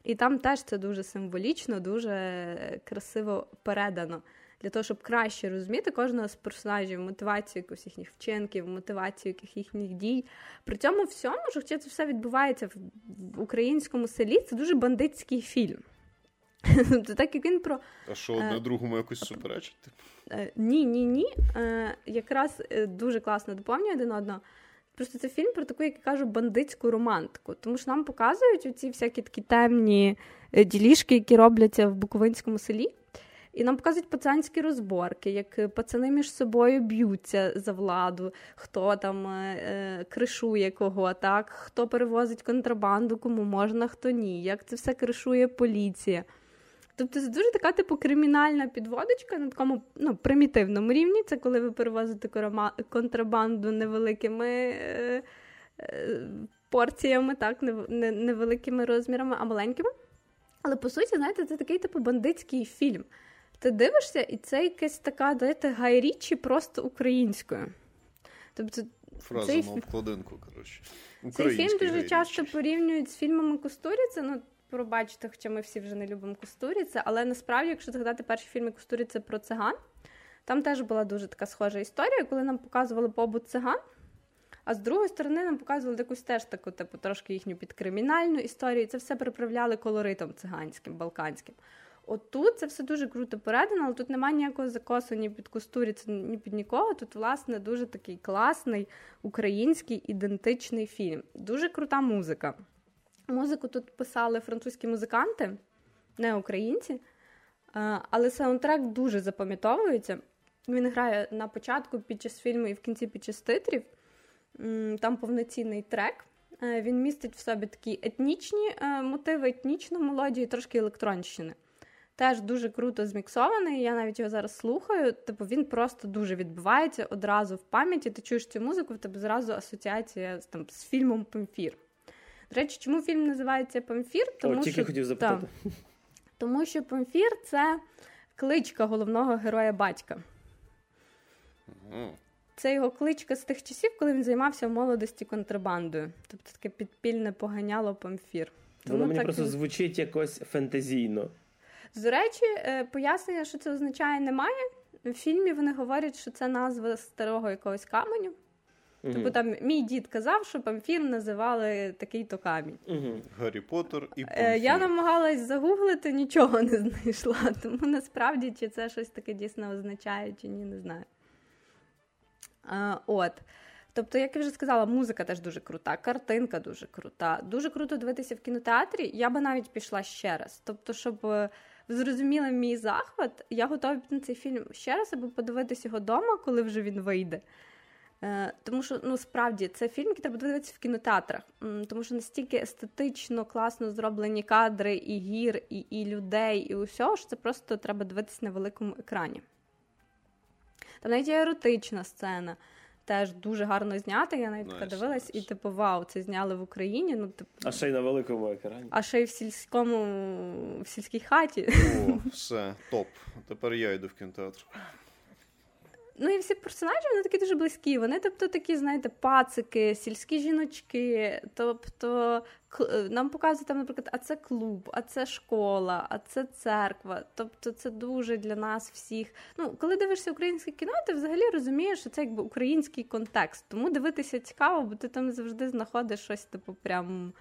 І там теж це дуже символічно, дуже красиво передано. Для того, щоб краще розуміти кожного з персонажів, мотивацію якихось їхніх вчинків, мотивацію яких їхніх дій. При цьому всьому, що це все відбувається в українському селі, це дуже бандитський фільм. Тобто так, як він про... А що, одне другому якось суперечить? Ні, ні, ні. Якраз дуже класно доповнює один одного. Просто це фільм про таку, як я кажу, бандитську романтику. Тому що нам показують оці всякі такі темні ділішки, які робляться в буковинському селі. І нам показують пацанські розборки, як пацани між собою б'ються за владу, хто там е, кришує кого, так, хто перевозить контрабанду, кому можна, хто ні, як це все кришує поліція. Тобто це дуже така типу кримінальна підводочка на такому ну, примітивному рівні. Це коли ви перевозите контрабанду невеликими е, е, порціями, так, не, не, невеликими розмірами, а маленькими. Але, по суті, знаєте, це такий типу бандитський фільм. Ти дивишся, і це якась така, знаєте, гайрічі просто українською. Тобто, фраза цей... на обкладинку, коротше. Цей фільм дуже гайрічі. Часто порівнюють з фільмами Кустуріця. Ну, пробачте, хоча ми всі вже не любимо Кустуріця, але насправді, якщо згадати перші фільми Кустуріця про циган, там теж була дуже така схожа історія, коли нам показували побут циган, а з другої сторони нам показували якусь теж таку, типу, трошки їхню підкримінальну історію. Це все приправляли колоритом циганським, балканським. Отут це все дуже круто передано, але тут немає ніякого закосу ні під Кустуріцю, ні під нікого. Тут, власне, дуже такий класний український ідентичний фільм. Дуже крута музика. Музику тут писали французькі музиканти, не українці, але саундтрек дуже запам'ятовується. Він грає на початку під час фільму і в кінці під час титрів. Там повноцінний трек. Він містить в собі такі етнічні мотиви, етнічну мелодію, трошки електронщини. Теж дуже круто зміксований, я навіть його зараз слухаю, типу він просто дуже відбивається одразу в пам'яті, ти чуєш цю музику, в тебе зразу асоціація там, з фільмом «Памфір». До речі, чому фільм називається «Памфір»? Тому, О, тільки що... хотів запитати. Да. Тому що «Памфір» – це кличка головного героя-батька. Mm-hmm. Це його кличка з тих часів, коли він займався в молодості контрабандою. Тобто таке підпільне поганяло «Памфір». Воно мені так... просто звучить якось фентезійно. До речі, пояснення, що це означає, немає. В фільмі вони говорять, що це назва старого якогось каменю. Угу. Тобто там мій дід казав, що Памфір називали такий-то камінь. Угу. Гаррі Поттер і Памфір. Я намагалась загуглити, нічого не знайшла. Тому насправді, чи це щось таке дійсно означає, чи ні, не знаю. А, от. Тобто, як я вже сказала, музика теж дуже крута, картинка дуже крута. Дуже круто дивитися в кінотеатрі, я би навіть пішла ще раз. Тобто, щоб ви зрозуміли мій захват, я готова на цей фільм ще раз, аби подивитись його вдома, коли вже він вийде. Тому що, ну, справді, це фільм, який треба дивитися в кінотеатрах. Тому що настільки естетично, класно зроблені кадри і гір, і, і людей, і усього, що це просто треба дивитися на великому екрані. Там навіть є еротична сцена. Теж дуже гарно знято, я навіть nice, дивилась, nice. І типу, вау, це зняли в Україні. Ну, типу, а ще й на великому екрані. А ще й в сільському, в сільській хаті. О, все, топ. Тепер я йду в кінотеатр. Ну і всі персонажі, вони такі дуже близькі. Вони, тобто, такі, знаєте, пацики, сільські жіночки. Тобто, нам показують там, наприклад, а це клуб, а це школа, а це церква. Тобто, це дуже для нас всіх. Ну, коли дивишся українське кіно, ти взагалі розумієш, що це якби український контекст. Тому дивитися цікаво, бо ти там завжди знаходиш щось, типу, прям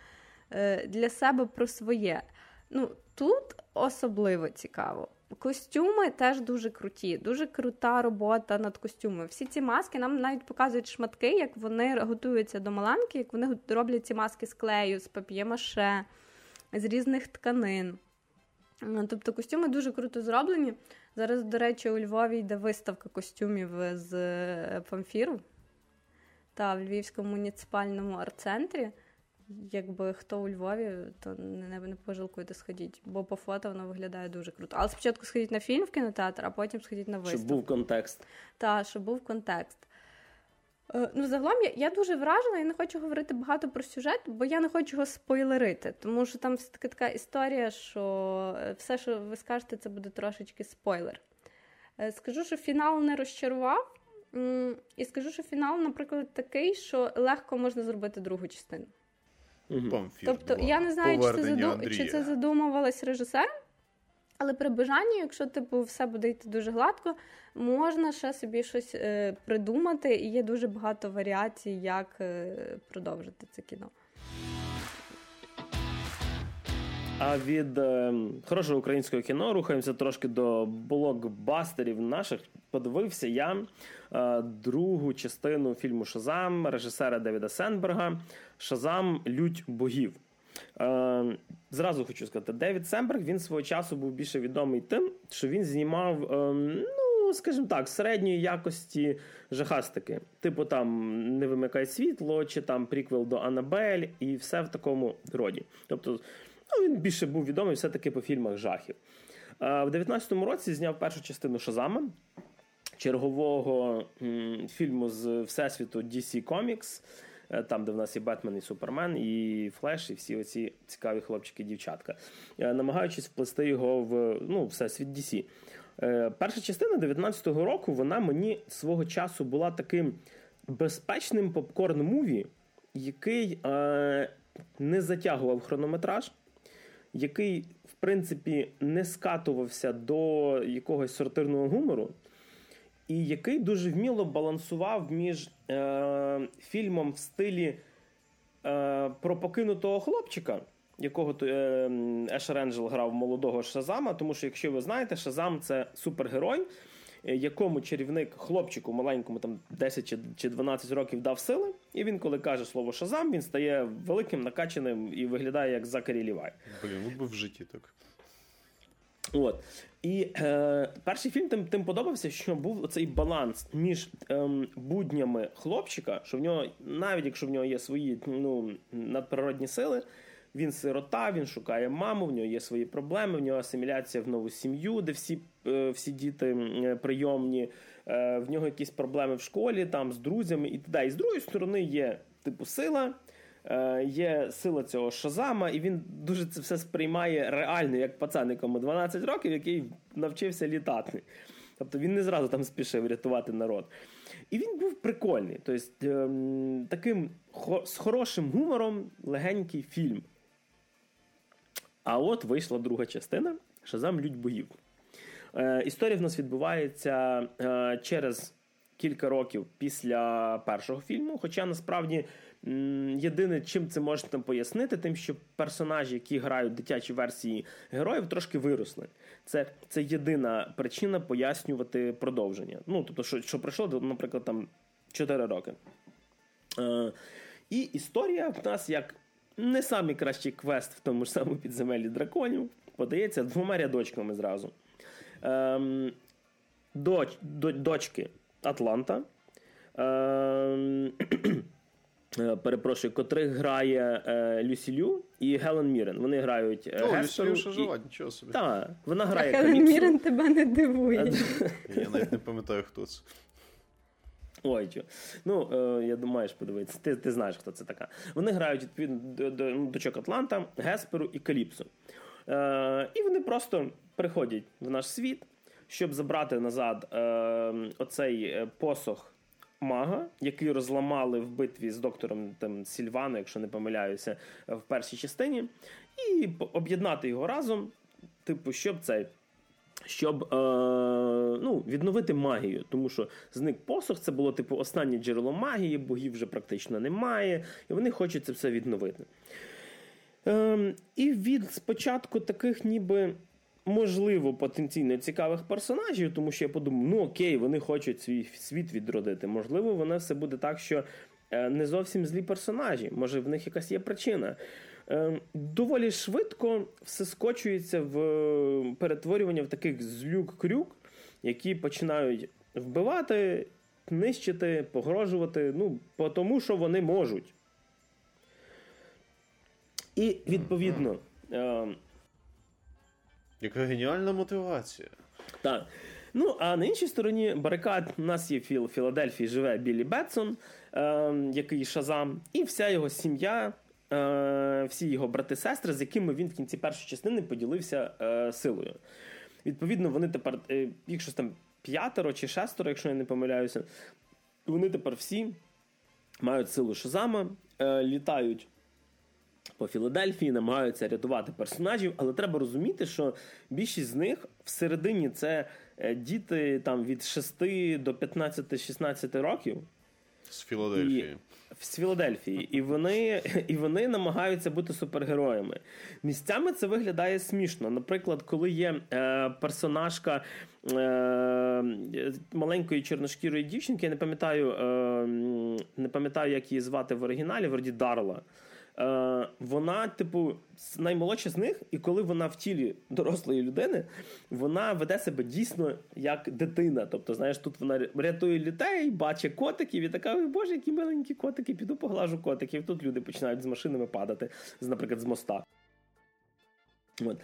для себе про своє. Ну, тут особливо цікаво. Костюми теж дуже круті, дуже крута робота над костюмами. Всі ці маски, нам навіть показують шматки, як вони готуються до Маланки, як вони роблять ці маски з клею, з пап'є-маше, з різних тканин. Тобто костюми дуже круто зроблені. Зараз, до речі, у Львові йде виставка костюмів з Памфіру та в Львівському муніципальному арт-центрі. Якби хто у Львові, то не, не пожалкуйте, сходіть, бо по фото воно виглядає дуже круто. Але спочатку сходіть на фільм в кінотеатр, а потім сходіть на виставку. Щоб був контекст. Так, щоб був контекст. Е, ну, загалом, я, я дуже вражена, я не хочу говорити багато про сюжет, бо я не хочу його спойлерити, тому що там все-таки така історія, що все, що ви скажете, це буде трошечки спойлер. Е, скажу, що фінал не розчарував, і скажу, що фінал, наприклад, такий, що легко можна зробити другу частину. Памфір, тобто, я не знаю, чи це, задум... чи це задумувалось режисером, але при бажанні, якщо типу, все буде йти дуже гладко, можна ще собі щось е, придумати, і є дуже багато варіацій, як е, продовжити це кіно. А від е, хорошого українського кіно рухаємося трошки до блокбастерів наших. Подивився я е, другу частину фільму «Шазам» режисера Девіда Сенберга «Шазам! Лють богів». Е, зразу хочу сказати, Девід Сенберг, він свого часу був більше відомий тим, що він знімав, е, ну, скажімо так, середньої якості жахастики. Типу там «Не вимикай світло» чи там приквел до «Анабель» і все в такому роді. Тобто, ну, він більше був відомий все-таки по фільмах жахів. Е, в дев'ятнадцятому році зняв першу частину «Шазама», чергового м, фільму з всесвіту ді сі Comics, е, там, де в нас і Бетмен, і Супермен, і Флеш, і всі оці цікаві хлопчики-дівчатка, е, намагаючись вплести його в ну, всесвіт ді сі. Е, перша частина дев'ятнадцятого року, вона мені свого часу була таким безпечним попкорн-муві, який е, не затягував хронометраж, який, в принципі, не скатувався до якогось сортирного гумору, і який дуже вміло балансував між е, фільмом в стилі е, про покинутого хлопчика, якого е, Ешер Енджел грав молодого Шазама, тому що, якщо ви знаєте, Шазам – це супергерой, якому чарівник хлопчику маленькому, там десять чи дванадцять років дав сили, і він, коли каже слово «Шазам», він стає великим, накачаним і виглядає як Закарі Лівай. Блін, ну би в житті так. От. І е, перший фільм тим, тим подобався, що був цей баланс між е, буднями хлопчика, що в нього, навіть якщо в нього є свої ну, надприродні сили, він сирота, він шукає маму, в нього є свої проблеми, в нього асиміляція в нову сім'ю, де всі, е, всі діти прийомні, е, в нього якісь проблеми в школі, там, з друзями і т.д. І з другої сторони є типу сила, є сила цього Шазама, і він дуже це все сприймає реально, як пацан, якому дванадцять років, який навчився літати. Тобто він не зразу там спішив рятувати народ. І він був прикольний. Тобто таким з хорошим гумором легенький фільм. А от вийшла друга частина «Шазам! Лють богів». Історія в нас відбувається через кілька років після першого фільму, хоча насправді єдине, чим це можна там пояснити, тим, що персонажі, які грають дитячі версії героїв, трошки виросли. Це, це єдина причина пояснювати продовження. Ну, тобто, що, що пройшло, наприклад, там чотири роки. Е, і історія в нас, як не самий кращий квест в тому ж самому «Підземеллі драконів», подається двома рядочками зразу. Е, доч, до, дочки Атланта, е, перепрошую, котрих грає е, Люсі Лю і Гелен Мірен. Вони грають е, О, Люсі Лю ще жива, і... нічого собі. Так, вона грає Каміпсу. Гелен Мірен тебе не дивує. Я навіть не пам'ятаю, хто це. Ой, чо. Ну, е, я думаю, що подивитися. Ти, ти знаєш, хто це така. Вони грають, відповідно, до, до, до, дочок Атланта, Гесперу і Каліпсу. Е, і вони просто приходять в наш світ, щоб забрати назад е, оцей посох мага, який розламали в битві з доктором там, Сільвано, якщо не помиляюся, в першій частині, і об'єднати його разом, типу, щоб це, щоб е, ну, відновити магію, тому що зник посох, це було типу останнє джерело магії, богів вже практично немає, і вони хочуть це все відновити. Е, і від спочатку таких ніби можливо, потенційно цікавих персонажів, тому що я подумав, ну окей, вони хочуть свій світ відродити. Можливо, воно все буде так, що не зовсім злі персонажі. Може, в них якась є причина. Доволі швидко все скочується в перетворювання в таких злюк-крюк, які починають вбивати, нищити, погрожувати, ну, тому що вони можуть. І, відповідно... Яка геніальна мотивація. Так. Ну, а на іншій стороні барикад у нас є в Філадельфії живе Біллі Бетсон, е, який Шазам, і вся його сім'я, е, всі його брати-сестри, з якими він в кінці першої частини поділився е, силою. Відповідно, вони тепер, е, якщо там п'ятеро чи шестеро, якщо я не помиляюся, вони тепер всі мають силу Шазама, е, літають по Філадельфії, намагаються рятувати персонажів, але треба розуміти, що більшість з них всередині це діти там, від шести до п'ятнадцяти-шістнадцяти років. З Філадельфії. І, з Філадельфії. І вони, і вони намагаються бути супергероями. Місцями це виглядає смішно. Наприклад, коли є е, персонажка е, маленької чорношкірої дівчинки, я не пам'ятаю, е, не пам'ятаю, як її звати в оригіналі, вроді Дарла. Е, вона, типу, наймолодша з них, і коли вона в тілі дорослої людини, вона веде себе дійсно як дитина. Тобто, знаєш, тут вона рятує людей, бачить котиків і така, ой, боже, які маленькі котики, піду поглажу котиків. Тут люди починають з машинами падати, наприклад, з моста. От.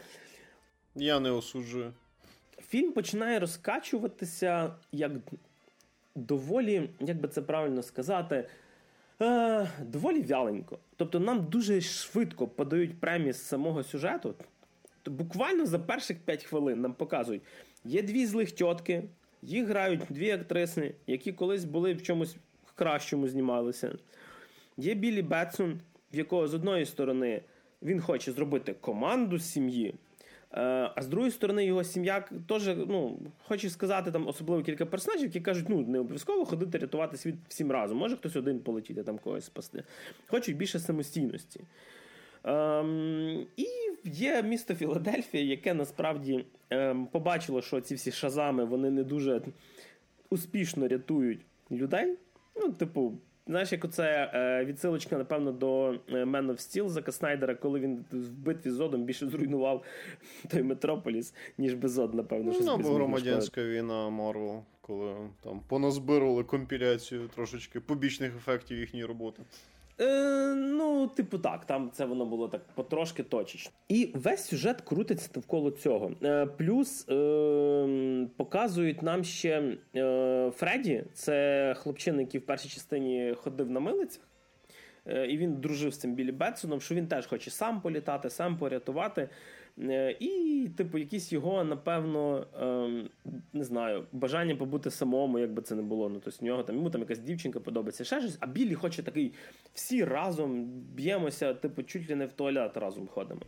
Я не осуджую. Фільм починає розкачуватися як доволі, як би це правильно сказати, доволі вяленько. Тобто нам дуже швидко подають преміс самого сюжету. Буквально за перших п'ять хвилин нам показують. Є дві злих тітки, їх грають дві актриси, які колись були в чомусь кращому знімалися. Є Біллі Бетсон, в якого з одної сторони він хоче зробити команду з сім'ї, а з другої сторони його сім'я теж, ну, хочу сказати, там особливо кілька персонажів, які кажуть, ну, не обов'язково ходити рятувати світ всім разом, може хтось один полетіти, там когось спасти. Хочуть більше самостійності. Ем, і є місто Філадельфія, яке насправді ем, побачило, що ці всі шазами, вони не дуже успішно рятують людей. Ну, типу, знаєш, як оце е, відсилочка, напевно, до Man of Steel Зака Снайдера, коли він в битві з Зодом більше зруйнував той Метрополіс, ніж без Зод, напевно. Ну, або громадянська війна Марвел, коли там поназбирували компіляцію трошечки побічних ефектів їхньої роботи. Е, ну, типу так, там це воно було так потрошки точечно. І весь сюжет крутиться навколо цього. Е, плюс е, показують нам ще е, Фредді, це хлопчина, який в першій частині ходив на милицях, е, і він дружив з цим Біллі Бетсоном, що він теж хоче сам політати, сам порятувати. Е, і, типу, якісь його, напевно, е, не знаю, бажання побути самому, як би це не було. Ну, то з нього там, йому там якась дівчинка подобається, ще щось, а Біллі хоче такий, всі разом б'ємося, типу, чуть ли не в туалет разом ходимо.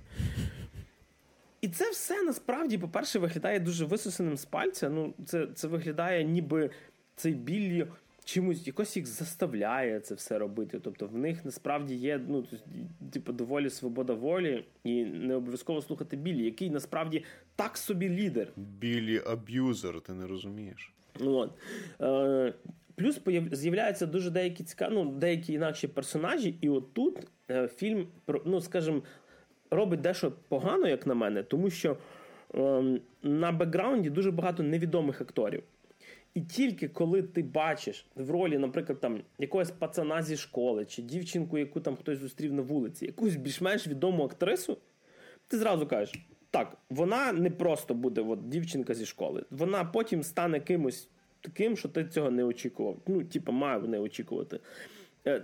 І це все, насправді, по-перше, виглядає дуже висосаним з пальця. Ну, це, це виглядає, ніби цей Біллі чимось, якось їх заставляє це все робити. Тобто в них насправді є, ну, типу, доволі свобода волі, і не обов'язково слухати Біллі, який насправді так собі лідер. Біллі аб'юзер, ти не розумієш. От. Е, плюс з'являються дуже деякі цікаві, ну, деякі інакші персонажі, і отут е, фільм, ну, скажімо, робить дещо погано, як на мене, тому що е, на бекграунді дуже багато невідомих акторів. І тільки коли ти бачиш в ролі, наприклад, там, якогось пацана зі школи, чи дівчинку, яку там хтось зустрів на вулиці, якусь більш-менш відому актрису, ти зразу кажеш, так, вона не просто буде от, дівчинка зі школи, вона потім стане кимось таким, що ти цього не очікував. Ну, типу, маю не очікувати.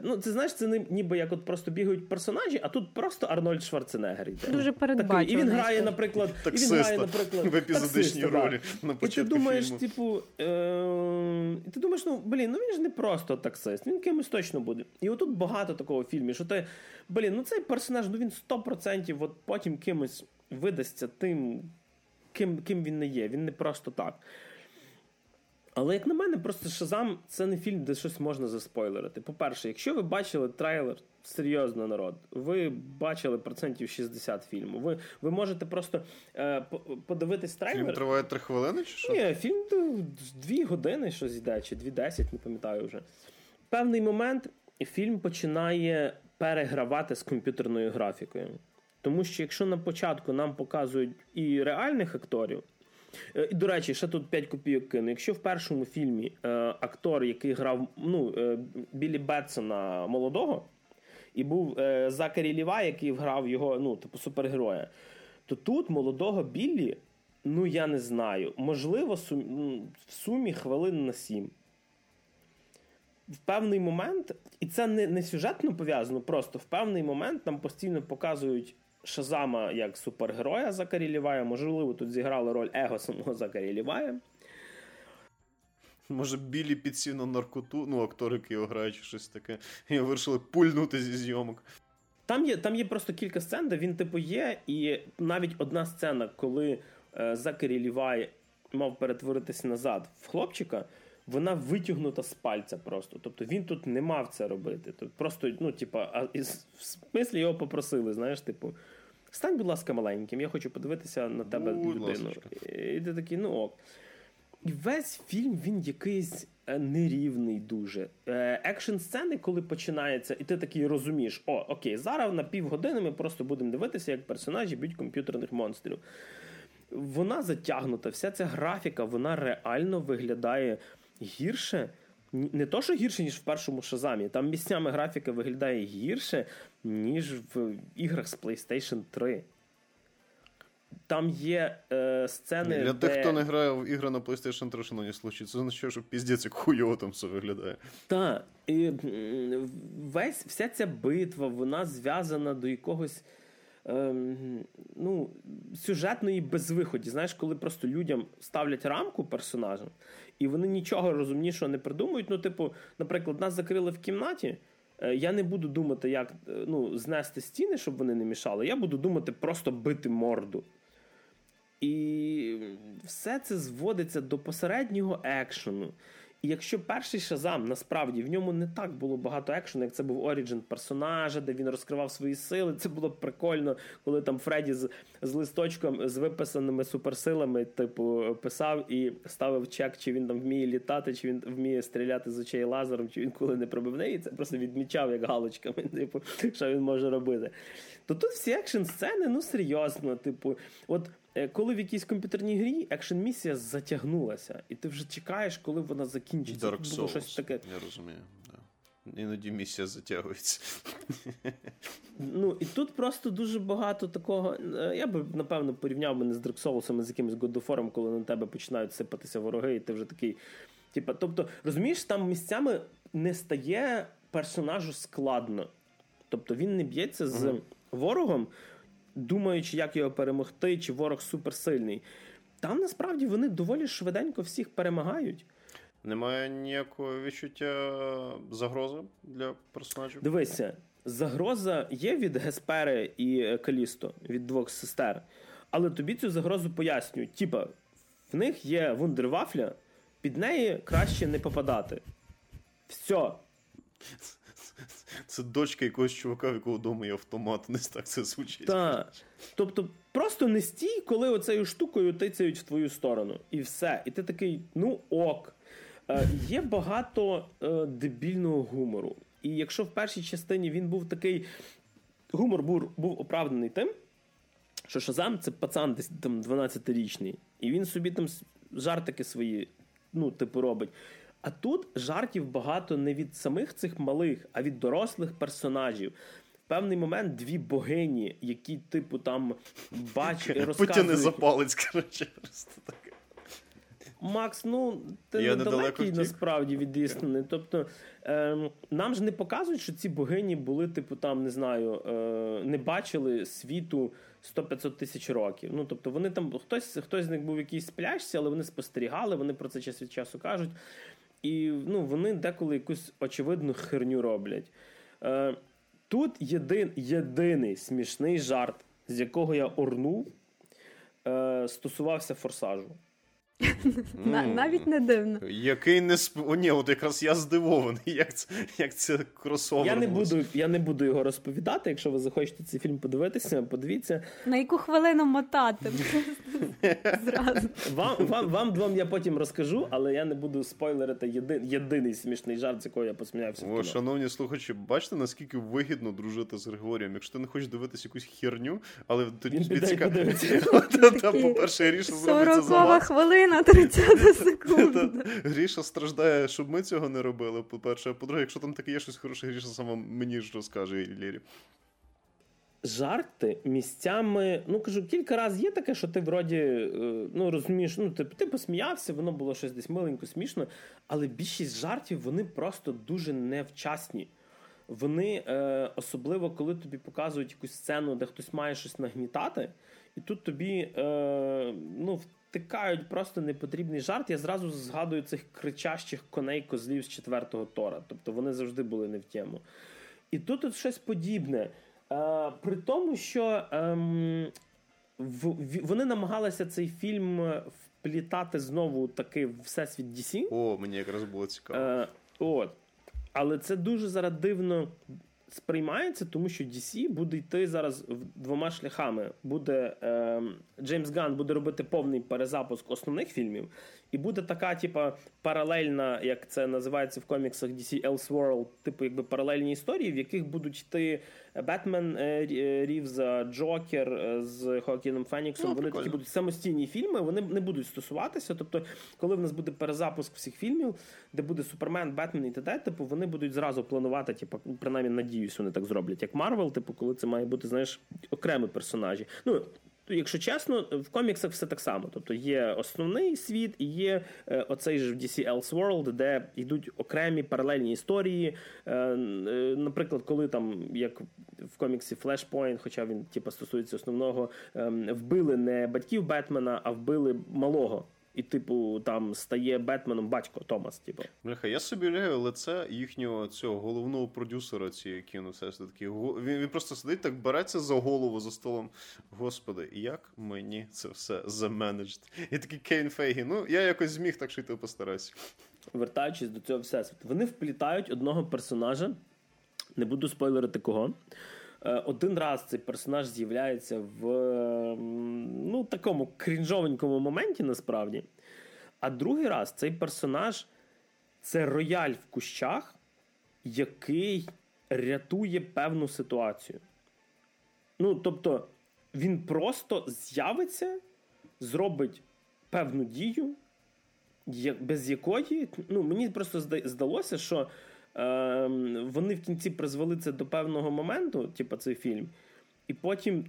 Ну, це, знаєш, це ніби як от просто бігають персонажі, а тут просто Арнольд Шварценеггер йде. Дуже передбачено. І він грає, наприклад, таксиста, він грає, наприклад, в епізодичній ролі на початку фільму. І ти думаєш, типу, е- ти думаєш, ну, блін, ну він ж не просто таксист, він кимось точно буде. І отут багато такого в фільмі, що ти, блін, ну цей персонаж, ну він сто відсотків от потім кимось видасться тим, ким, ким він не є, він не просто так. Але, як на мене, просто «Шазам» – це не фільм, де щось можна заспойлерити. По-перше, якщо ви бачили трейлер, серйозно, народ, ви бачили процентів шістдесят фільму. Ви, ви можете просто е, подивитись трейлер. Фільм триває три хвилини чи що? Ні, фільм дві години щось йде, чи дві десять, не пам'ятаю вже. В певний момент фільм починає перегравати з комп'ютерною графікою. Тому що якщо на початку нам показують і реальних акторів, і, до речі, ще тут п'ять копійок кину. Якщо в першому фільмі е, актор, який грав ну, е, Біллі Бетсона молодого, і був е, Закарі Лівай, який грав його ну, типу, супергероя, то тут молодого Біллі, ну я не знаю, можливо, сум, в сумі хвилин на сім. В певний момент, і це не, не сюжетно пов'язано, просто в певний момент нам постійно показують Шазама як супергероя Закарі Лівая. Можливо, тут зіграли роль его самого Закарі Лівая. Може, Біллі підсів на наркоту, ну, актори, які його грають, чи щось таке, і вирішили пульнути зі зйомок. Там є, там є просто кілька сцен, де він, типу, є, і навіть одна сцена, коли е, Закарі Лівай мав перетворитися назад в хлопчика, вона витягнута з пальця просто. Тобто він тут не мав це робити. Тут просто, ну, типа, в смислі його попросили, знаєш, типу, стань, будь ласка, маленьким, я хочу подивитися на тебе, будь людину. Ласочка. І ти такий, ну ок. І весь фільм, він якийсь нерівний дуже. Екшн-сцени, коли починається, і ти такий розумієш, о, окей, зараз на півгодини ми просто будемо дивитися, як персонажі б'ють комп'ютерних монстрів. Вона затягнута, вся ця графіка, вона реально виглядає гірше, не то, що гірше, ніж в першому «Шазамі». Там місцями графіка виглядає гірше, ніж в іграх з PlayStation три. Там є е, сцени, для де... Для тих, хто не грає в ігри на PlayStation три, шановні слухачі, це означає, що піздець, як хуйово там все виглядає. Так. І весь, вся ця битва, вона зв'язана до якогось Ем, ну, сюжетної безвиході. Знаєш, коли просто людям ставлять рамку персонажам, і вони нічого розумнішого не придумують. Ну, типу, наприклад, нас закрили в кімнаті, е, я не буду думати, як е, ну, знести стіни, щоб вони не мішали, я буду думати просто бити морду. І все це зводиться до посереднього екшену. І якщо перший «Шазам», насправді, в ньому не так було багато екшену, як це був оріджин персонажа, де він розкривав свої сили. Це було прикольно, коли там Фредді з, з листочком, з виписаними суперсилами, типу, писав і ставив чек, чи він там вміє літати, чи він вміє стріляти з очей лазером, чи він коли не пробивний. І це просто відмічав як галочками, типу, що він може робити. То тут всі екшн-сцени, ну, серйозно, типу, от... Коли в якійсь комп'ютерній грі екшн-місія затягнулася, і ти вже чекаєш, коли вона закінчиться. Dark Souls, було щось таке. Я розумію. Да. Іноді місія затягується. Ну, і тут просто дуже багато такого... Я би, напевно, порівняв мене з Dark Souls'ами, з якимось God of War'ом, коли на тебе починають сипатися вороги, і ти вже такий... Типа, тобто, розумієш, там місцями не стає персонажу складно. Тобто, він не б'ється з mm-hmm. ворогом, думаючи, як його перемогти, чи ворог суперсильний. Там, насправді, вони доволі швиденько всіх перемагають. Немає ніякого відчуття загрози для персонажів? Дивися, загроза є від Геспери і Калісто, від двох сестер. Але тобі цю загрозу пояснюють. Типа, в них є вундервафля, під неї краще не попадати. Все. Це дочка якогось чувака, в якого вдома є автомат, не так це звучить. Так. Тобто просто не стій, коли оцею штукою тицяють в твою сторону. І все. І ти такий, ну ок. Е, є багато е, дебільного гумору. І якщо в першій частині він був такий... Гумор був, був оправданий тим, що Шазам – це пацан десь там дванадцятирічний. І він собі там жартики свої, ну, типу, робить. А тут жартів багато не від самих цих малих, а від дорослих персонажів. В певний момент дві богині, які, типу, там бачать і розказують... Потяни за палець, коротше, просто таке. Макс, ну, ти я недалекий, насправді, від істини. Тобто, е, нам ж не показують, що ці богині були, типу, там, не знаю, е, не бачили світу сто-п'ятсот тисяч років. Ну, тобто, вони там, хтось, хтось з них був в якійсь спляшці, але вони спостерігали, вони про це час від часу кажуть. І ну, вони деколи якусь очевидну херню роблять. Е, тут єдин, єдиний смішний жарт, з якого я орнув, е, стосувався форсажу. Навіть не дивно. Який не сп... О, ні, от якраз я здивований, як це, як це кросовер. Я не, буду, я не буду його розповідати, якщо ви захочете цей фільм подивитися, подивіться. На яку хвилину мотати? Зразу. Вам, вам, вам двом я потім розкажу, але я не буду спойлерити єди... єдиний смішний жарт, з якого я посміявся. О, шановні слухачі, бачите, наскільки вигідно дружити з Григорієм? Якщо ти не хочеш дивитися якусь херню, але тоді тобі цікаво. Там, по-перше, ріша зробиться за вас. сорокова хвилина. На тридцять секунд. Гріша страждає, щоб ми цього не робили, по-перше. А по-друге, якщо там таке є щось хороше, Гріша сама мені ж розкаже, Лірі. Жарти місцями, ну, кажу, кілька разів є таке, що ти, вроді, ну, розумієш, ну, ти, ти посміявся, воно було щось десь миленько, смішно, але більшість жартів, вони просто дуже невчасні. Вони, е, особливо, коли тобі показують якусь сцену, де хтось має щось нагнітати, і тут тобі, е, ну, тикають просто непотрібний жарт, я зразу згадую цих кричащих коней-козлів з четвертого Тора. Тобто вони завжди були не в тему. І тут от щось подібне. Е, при тому, що ем, в, в, вони намагалися цей фільм вплітати знову таки в всесвіт Ді Сі. О, мені якраз було цікаво. Е, от. Але це дуже зараз дивно сприймається, тому що Ді Сі буде йти зараз двома шляхами. Буде е, Джеймс Ганн буде робити повний перезапуск основних фільмів, і буде така, типа, паралельна, як це називається в коміксах Ді Сі Elseworld, типу, якби паралельні історії, в яких будуть йти Бетмен е, Рівза, Джокер е, з Хоакіном Феніксом. Ну, вони прикольно. Такі будуть самостійні фільми, вони не будуть стосуватися. Тобто, коли в нас буде перезапуск всіх фільмів, де буде Супермен, Бетмен і т.д., типу, вони будуть зразу планувати, типу, принаймні надіюсь, вони так зроблять, як Марвел, типу, коли це має бути, знаєш, окремі персонажі. Ну, якщо чесно, в коміксах все так само. Тобто є основний світ і є е, оцей ж в Ді Сі Elseworld, де йдуть окремі паралельні історії. Е, е, наприклад, коли там, як в коміксі Flashpoint, хоча він типу, стосується основного, е, вбили не батьків Бетмена, а вбили малого. І, типу, там стає Бетменом батько Томас, типу. Бляха, я собі уявляю лице їхнього цього головного продюсера цієї кіно-сесії. Він, він просто сидить так, береться за голову за столом. Господи, як мені це все заменеджити? І такий Кейн Фейгі. Ну, я якось зміг, так що й ти постараюсь. Вертаючись до цього всесвіту. Вони вплітають одного персонажа. Не буду спойлерити кого. Один раз цей персонаж з'являється в, ну, такому крінжовенькому моменті, насправді. А другий раз цей персонаж – це рояль в кущах, який рятує певну ситуацію. Ну, тобто, він просто з'явиться, зробить певну дію, без якої, ну, мені просто здалося, що вони в кінці призвели це до певного моменту, типу цей фільм, і потім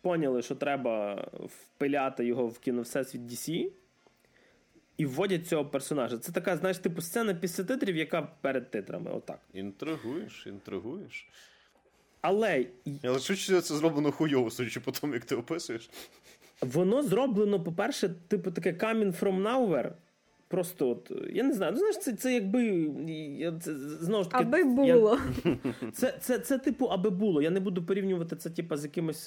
поняли, що треба впиляти його в кіновсесвіт Ді Сі і вводять цього персонажа. Це така, знаєш, типу сцена після титрів, яка перед титрами, отак. Інтригуєш, інтригуєш. Але... Але що це зроблено хуйово, судячи по тому, як ти описуєш? Воно зроблено, по-перше, типу таке coming from nowhere. Просто от, я не знаю, ну, знаєш, це, це якби, це, знову ж таки... Аби було. Я, це, це, це типу, аби було. Я не буду порівнювати це, типу, з якимось,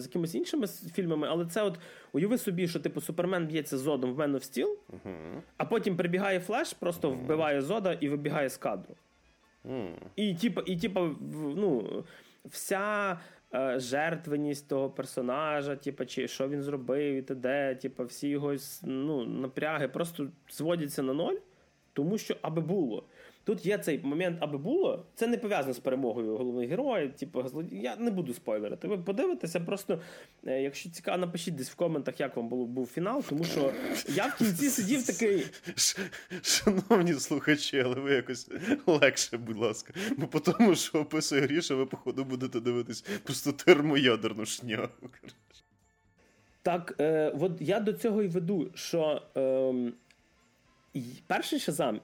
з якимось іншими фільмами, але це от, уяви собі, що, типу, Супермен б'ється з Зодом в Man of Steel, uh-huh. а потім прибігає Флеш, просто uh-huh. вбиває Зода і вибігає з кадру. Uh-huh. І, типу, і, типу, ну, вся... жертвеність того персонажа, типу, чи що він зробив і т.д., типу, всі його, ну, напряги просто зводяться на ноль, тому що аби було. Тут є цей момент аби було, це не пов'язано з перемогою головних героїв, типу, я не буду спойлерити, ви подивитеся, просто, якщо цікаво, напишіть десь в коментах, як вам було, був фінал, тому що я в кінці сидів такий... Шановні слухачі, але ви якось легше, будь ласка, бо по тому, що описує Гріша, ви, походу, будете дивитись просто термоядерну шнягу. Так, е, от я до цього і веду, що е, перший Шазам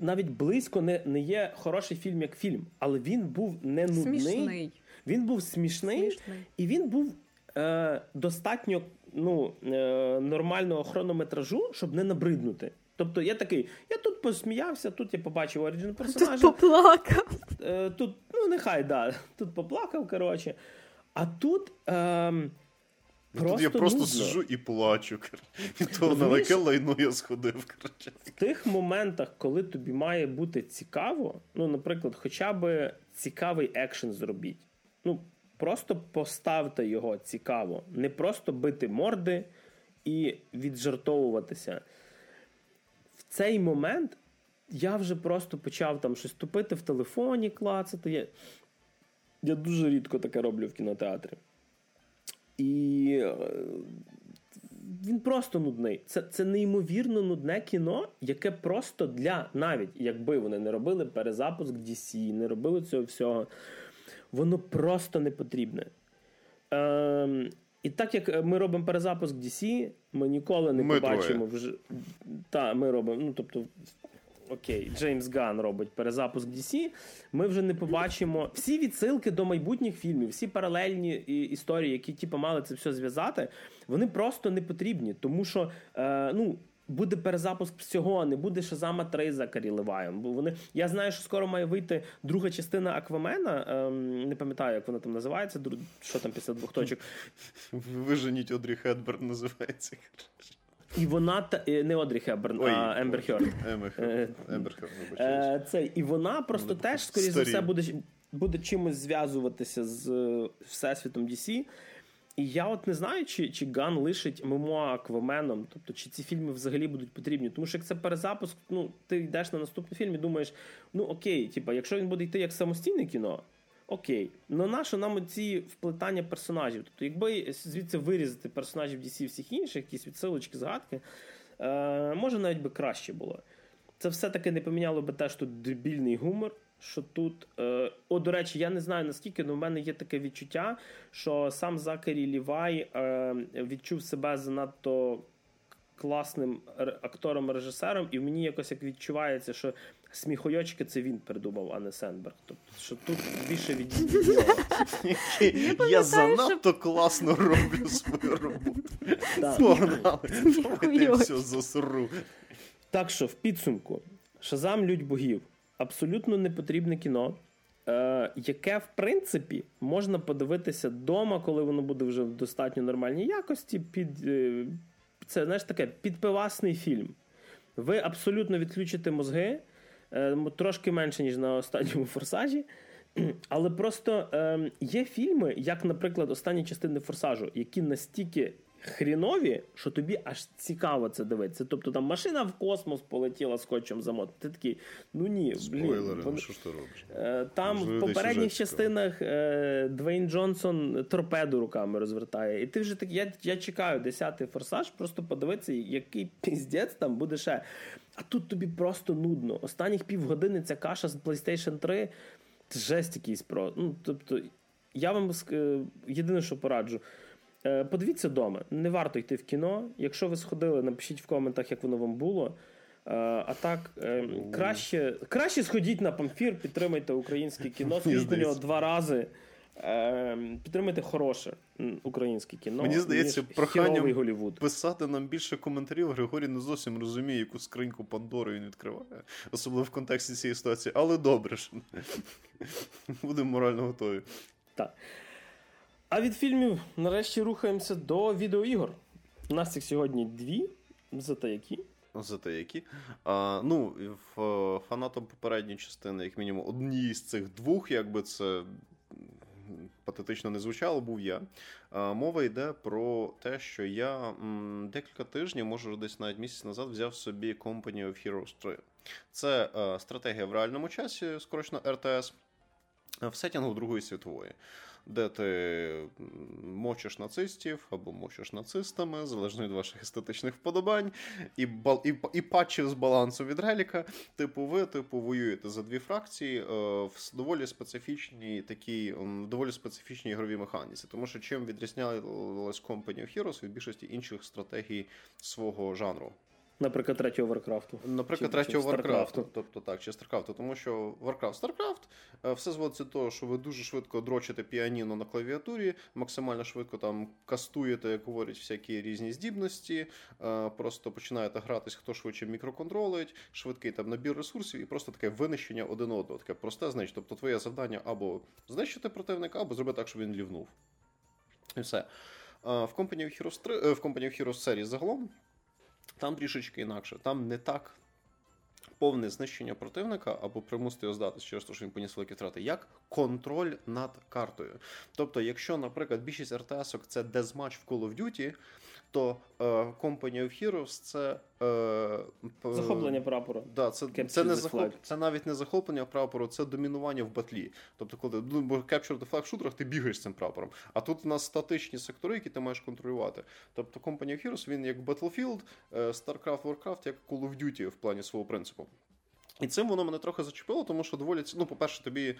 навіть близько не, не є хороший фільм як фільм, але він був не нудний. Смішний. Він був смішний, смішний. І він був е, достатньо, ну, е, нормального хронометражу, щоб не набриднути. Тобто я такий, я тут посміявся, тут я побачив оригінальний персонаж. Тут поплакав. Е, тут, ну нехай, да, тут поплакав, коротше. А тут... Е, Просто я просто нудно. Сижу і плачу. Від того, на яке лайно я сходив. Коротше. В тих моментах, коли тобі має бути цікаво, ну, наприклад, хоча б цікавий екшен зробіть. Ну, просто поставте його цікаво. Не просто бити морди і віджартовуватися. В цей момент я вже просто почав там щось тупити в телефоні, клацати. Я, я дуже рідко таке роблю в кінотеатрі. І він просто нудний. Це, це неймовірно нудне кіно, яке просто для, навіть якби вони не робили перезапуск ді сі, не робили цього всього, воно просто не потрібне. Ем, і так як ми робимо перезапуск ді сі, ми ніколи не ми побачимо вже. Та, ми робимо, ну тобто, окей, Джеймс Ганн робить перезапуск ді сі, ми вже не побачимо всі відсилки до майбутніх фільмів, всі паралельні історії, які типу, мали це все зв'язати, вони просто не потрібні, тому що е, ну, буде перезапуск всього, не буде Шазама три за Закарі Ліваєм. Вони... Я знаю, що скоро має вийти друга частина Аквамена, е, не пам'ятаю, як вона там називається, друг... що там після двох точок. Виженіть Одрі Хепберн називається. І вона, та, не Одрі Хепберн, Ой, а Ембер Хьорд. Ембер Хьорд. І вона просто вона теж, скоріш за все, буде, буде чимось зв'язуватися з Всесвітом ді сі. І я от не знаю, чи, чи Ган лишить мемуа Акваменом, тобто, чи ці фільми взагалі будуть потрібні. Тому що як це перезапуск, ну, ти йдеш на наступний фільм і думаєш, ну окей, типу, якщо він буде йти як самостійне кіно, окей, ну нащо нам оці вплетання персонажів? Тобто, якби звідси вирізати персонажів ді сі всіх інших, якісь відсилочки, згадки, е- може навіть би краще було. Це все-таки не поміняло би те, що тут дебільний гумор, що тут... Е- О, до речі, я не знаю наскільки, але в мене є таке відчуття, що сам Закарі Лівай е- відчув себе занадто класним р- актором-режисером, і в мені якось як відчувається, що сміхойочки це він придумав, а не Сенберг. Тобто, що тут більше від я занадто класно роблю свою роботу. Погнали. Я все засру. Так що, в підсумку, Шазам! Лють богів. Абсолютно непотрібне кіно, яке, в принципі, можна подивитися вдома, коли воно буде вже в достатньо нормальній якості. Це, знаєш, таке підпивасний фільм. Ви абсолютно відключите мозги, трошки менше, ніж на останньому «Форсажі». Але просто е, є фільми, як, наприклад, останні частини «Форсажу», які настільки хрінові, що тобі аж цікаво це дивитися. Тобто там машина в космос полетіла скотчем замотана. Ти такий, ну ні, блін. Спойлери, ну що ж ти робиш? Е, там в попередніх частинах е, Двейн Джонсон торпеду руками розвертає. І ти вже так, я, я чекаю десятий «Форсаж», просто подивитися, який піздець там буде ще... А тут тобі просто нудно. Останніх півгодини ця каша з PlayStation три – це жесть якийсь про. Ну, тобто, я вам єдине, що пораджу. Подивіться вдома. Не варто йти в кіно. Якщо ви сходили, напишіть в коментах, як воно вам було. А так, краще, краще сходіть на Памфір, підтримайте українське кіно, сходіть до нього два рази. Підтримайте хороше українське кіно. Мені здається, проханням писати нам більше коментарів. Григорій не зовсім розуміє, яку скриньку Пандори він відкриває, особливо в контексті цієї ситуації. Але добре ж, будемо морально готові. Так. А від фільмів нарешті рухаємося до відеоігор. У нас їх сьогодні дві, зате які. Зате які. А, ну, фанатом попередньої частини, як мінімум, однієї з цих двох, якби це... патетично не звучало, був я. Мова йде про те, що я декілька тижнів, може десь навіть місяць назад, взяв собі Company of Heroes три. Це стратегія в реальному часі, скорочено ар те ес, в сеттінгу Другої світової, де ти мочиш нацистів або мочиш нацистами, залежно від ваших естетичних вподобань, і, бал, і, і патчів з балансу від Реліка. Типу ви, типу, воюєте за дві фракції е, в доволі специфічній такій, доволі специфічній ігровій механіці. Тому що чим відрізнялась Company of Heroes від більшості інших стратегій свого жанру? Наприклад, третього Warcraftу. Наприклад, третього Warcraftу, тобто так, чи StarCraftу, тому що Warcraft, StarCraft, все зводиться до того, що ви дуже швидко дрочите піаніно на клавіатурі, максимально швидко там кастуєте, як говорять, всякі різні здібності, просто починаєте гратись, хто швидше мікроконтролить, швидкий там набір ресурсів і просто таке винищення один одного, таке просте знищення. Тобто твоє завдання або знищити противника, або зробити так, щоб він лівнув. І все. В Company of Heroes три, в Company of Heroes серії загалом, там трішечки інакше. Там не так повне знищення противника або примусити його здатись через те, що він поніс великі втрати, як контроль над картою. Тобто, якщо, наприклад, більшість ар-ті-ес-ок це дезматч в Call of Duty, то uh, Company of Heroes це... Uh, захоплення прапора. Да, це, це, не захоп... це навіть не захоплення прапору, це домінування в батлі. Тобто, коли в Capture the Flag шутерах ти бігаєш з цим прапором. А тут у нас статичні сектори, які ти маєш контролювати. Тобто Company of Heroes, він як Battlefield, StarCraft, Warcraft, як Call of Duty в плані свого принципу. І цим воно мене трохи зачепило, тому що доволі... Ну, по-перше, тобі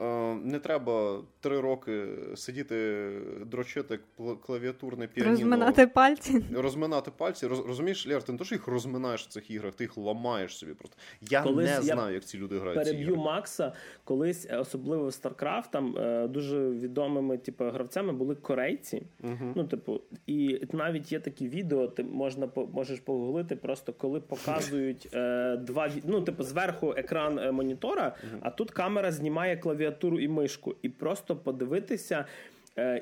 е, не треба три роки сидіти, дрочити клавіатурне піаніно. Розминати пальці. Розминати пальці. Роз, розумієш, Лєр, ти не то, що їх розминаєш в цих іграх, ти їх ламаєш собі просто. Я колись не знаю, я як ці люди грають ці ігри. Переб'ю Макса. Колись, особливо в StarCraft, там е, дуже відомими типу, гравцями були корейці. Угу. Ну, типу, і навіть є такі відео, ти можна, можеш погуглити, просто коли показують е, два... Ну, типу, зверху екран монітора, а тут камера знімає клавіатуру і мишку. І просто подивитися,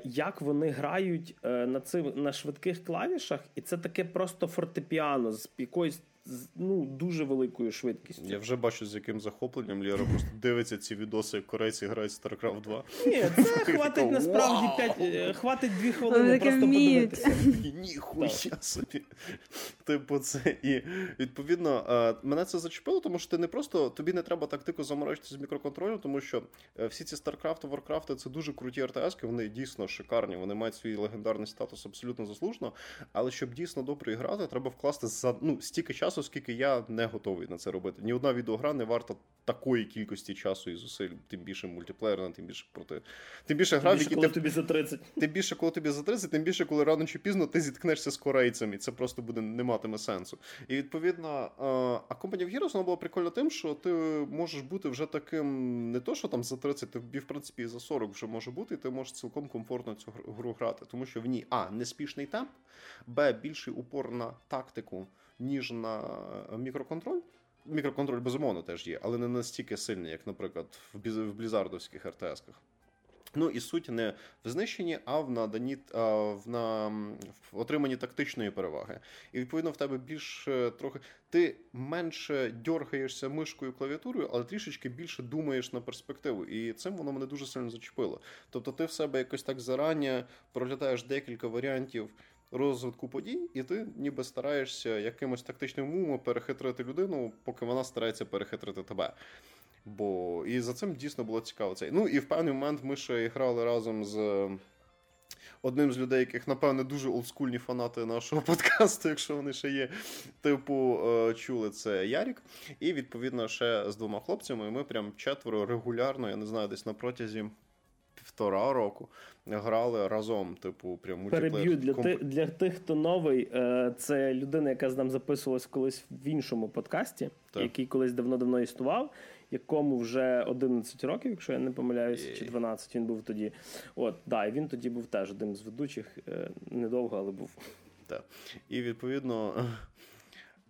як вони грають на цим, на швидких клавішах. І це таке просто фортепіано з якоюсь, ну, дуже великою швидкістю. Я вже бачу, з яким захопленням Лєра просто дивиться ці відоси, як корейці грають в StarCraft два. Ні, це хватить насправді п'ять, хватить дві хвилини просто подивитися. Ніхуя собі. Типу це і відповідно мене це зачепило, тому що ти не просто, тобі не треба так тико заморочитися з мікроконтролем, тому що всі ці StarCraft, Warcraft це дуже круті ар-ті-ес-ки, вони дійсно шикарні, вони мають свій легендарний статус абсолютно заслужено, але щоб дійсно добре грати, треба вкласти за, ну, стільки часу, оскільки я не готовий на це робити. Ні одна відеогра не варта такої кількості часу і зусиль, тим більше мультиплеєрна, тим більше проти. Тим більше гра, які коли ти... тобі за тридцять. Тим більше, коли тобі за тридцять, тим більше, коли рано чи пізно ти зіткнешся з корейцями. Це просто буде не матиме сенсу. І відповідно, а Company of Heroes, вона була прикольна тим, що ти можеш бути вже таким, не то, що там за тридцять, тобі в принципі і за сорок вже може бути, і ти можеш цілком комфортно цю гру грати, тому що в ній а, неспішний темп, б, більший упор на тактику, ніж на мікроконтроль. Мікроконтроль, безумовно, теж є, але не настільки сильний, як, наприклад, в блізардовських ар-ті-ес-ках. Ну і суть не в знищенні, а в наданні, а в, на, в отриманні тактичної переваги. І, відповідно, в тебе більш трохи... Ти менше дьоргаєшся мишкою, клавіатурою, але трішечки більше думаєш на перспективу. І цим воно мене дуже сильно зачепило. Тобто ти в себе якось так зарані проглядаєш декілька варіантів розвитку подій, і ти ніби стараєшся якимось тактичним умом перехитрити людину, поки вона старається перехитрити тебе. Бо і за цим дійсно було цікаво це. Ну і в певний момент ми ще грали разом з одним з людей, яких, напевне, дуже олдскульні фанати нашого подкасту, якщо вони ще є, типу, чули, це Ярік. І, відповідно, ще з двома хлопцями, і ми прям четверо регулярно, я не знаю, десь на протязі півтора року грали разом, типу, прям мультиплеєр. Переб'ю для, комп... ти, для тих, хто новий, це людина, яка з нами записувалась колись в іншому подкасті, так, який колись давно-давно існував, якому вже одинадцять років, якщо я не помиляюся, чи дванадцять, він був тоді. От, да, і він тоді був теж одним з ведучих, недовго, але був. Так. І, відповідно,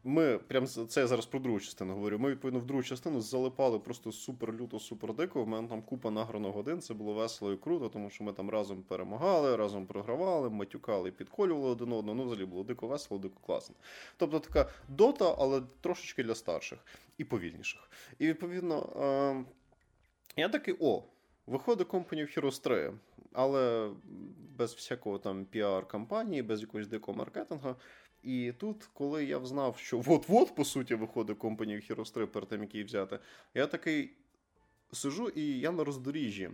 ми, прям, це я зараз про другу частину говорю, ми, відповідно, в другу частину залипали просто супер-люто, супер-дико, в мене там купа награно годин, це було весело і круто, тому що ми там разом перемагали, разом програвали, матюкали, підколювали один одного, ну, взагалі, було дико весело, дико класно. Тобто, така дота, але трошечки для старших і повільніших. І, відповідно, я такий, о, виходить Company of Heroes три, але без всякого там піар-кампанії, без якогось дикого маркетингу. І тут, коли я взнав, що от-от, по суті, виходить Company of Heroes три, перед тим, як її взяти, я такий сижу, і я на роздоріжжі.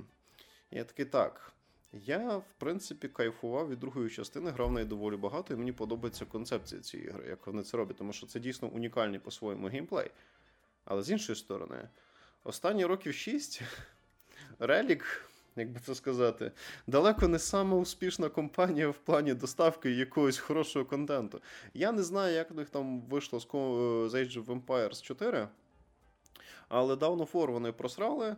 Я такий, так, я, в принципі, кайфував від другої частини, грав в неї доволі багато, і мені подобається концепція цієї ігри, як вони це роблять, тому що це дійсно унікальний по-своєму геймплей. Але з іншої сторони, останні років шість, Relic, як би це сказати, далеко не сама успішна компанія в плані доставки якогось хорошого контенту. Я не знаю, як в них там вийшло з Age of Empires чотири, але Dawn of War вони просрали,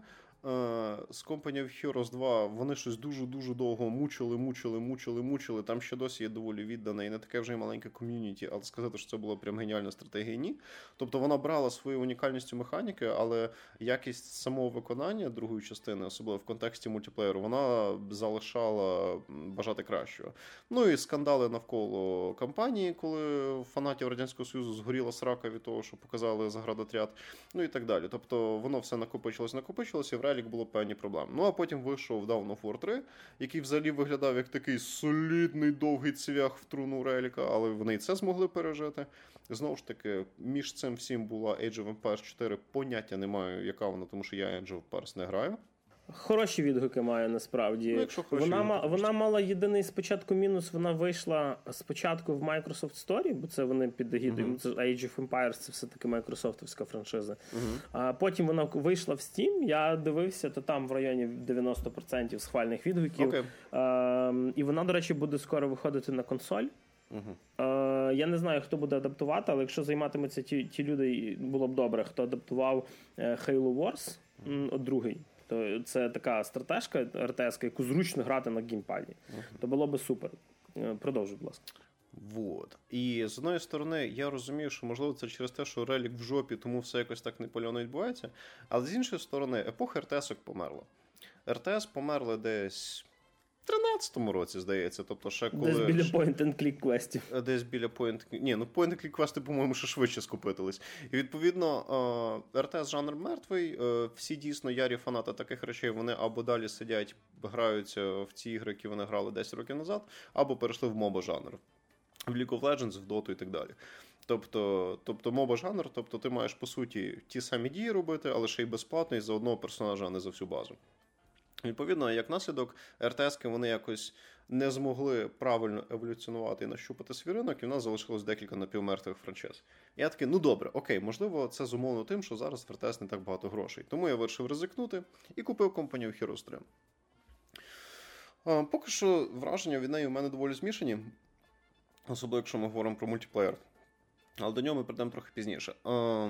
З Company of Heroes два вони щось дуже-дуже довго мучили, мучили, мучили, мучили. Там ще досі є доволі віддане і не таке вже й маленьке ком'юніті, але сказати, що це була прям геніальна стратегія, ні. Тобто вона брала свою унікальність механіки, але якість самого виконання другої частини, особливо в контексті мультиплеєру, вона залишала бажати кращого. Ну і скандали навколо кампанії, коли фанатів Радянського Союзу згоріла срака від того, що показали заградотряд, ну і так далі. Тобто воно все накопичилось, накопичилось, і в Relic було певні проблеми. Ну а потім вийшов Dawn of War три, який взагалі виглядав як такий солідний довгий цвях в труну Relic, але вони і це змогли пережити. Знову ж таки, між цим всім була Age of Empires чотири, поняття не маю, яка вона, тому що я Age of Empires не граю. Хороші відгуки має, насправді. Ну, вона, ма, вона мала єдиний спочатку мінус, вона вийшла спочатку в Microsoft Store, бо це вони під егідою, uh-huh. Age of Empires, це все-таки майкрософтовська франшиза. Uh-huh. А потім вона вийшла в Steam, я дивився, то там в районі дев'яносто відсотків схвальних відгуків. Okay. А, і вона, до речі, буде скоро виходити на консоль. Uh-huh. Я не знаю, хто буде адаптувати, але якщо займатимуться ті, ті люди, було б добре, хто адаптував Halo Wars, uh-huh. другий. То це така стратежка ар те ес, яку зручно грати на геймпаді. Uh-huh. То було би супер. Продовжуй, будь ласка. Вот. І з одної сторони, я розумію, що можливо це через те, що Relic в жопі, тому все якось так непольоно відбувається. Але з іншої сторони, епоха ар те ес-ок померла. ар те ес померли десь тринадцятому році, здається, тобто ще коли... Десь біля point-and-click квестів. Десь біля point-and-click... Ні, ну point-and-click квести, по-моєму, ще швидше скупитились. І, відповідно, ар те ес-жанр мертвий, всі дійсно ярі фанати таких речей, вони або далі сидять, граються в ці ігри, які вони грали десять років назад, або перейшли в моба-жанр. В League of Legends, в Dota і так далі. Тобто, тобто моба-жанр, тобто ти маєш, по суті, ті самі дії робити, але ще й безплатно, і за одного персонажа, а не за всю базу. Відповідно, як наслідок, ар те ес-ки вони якось не змогли правильно еволюціонувати і нащупати свій ринок, і в нас залишилось декілька напівмертвих франшиз. І я такий, ну добре, окей, можливо, це зумовлено тим, що зараз в ар те ес не так багато грошей. Тому я вирішив ризикнути і купив Company of Heroes три. А, поки що враження від неї в мене доволі змішані, особливо якщо ми говоримо про мультиплеєр. Але до нього ми прийдемо трохи пізніше. А,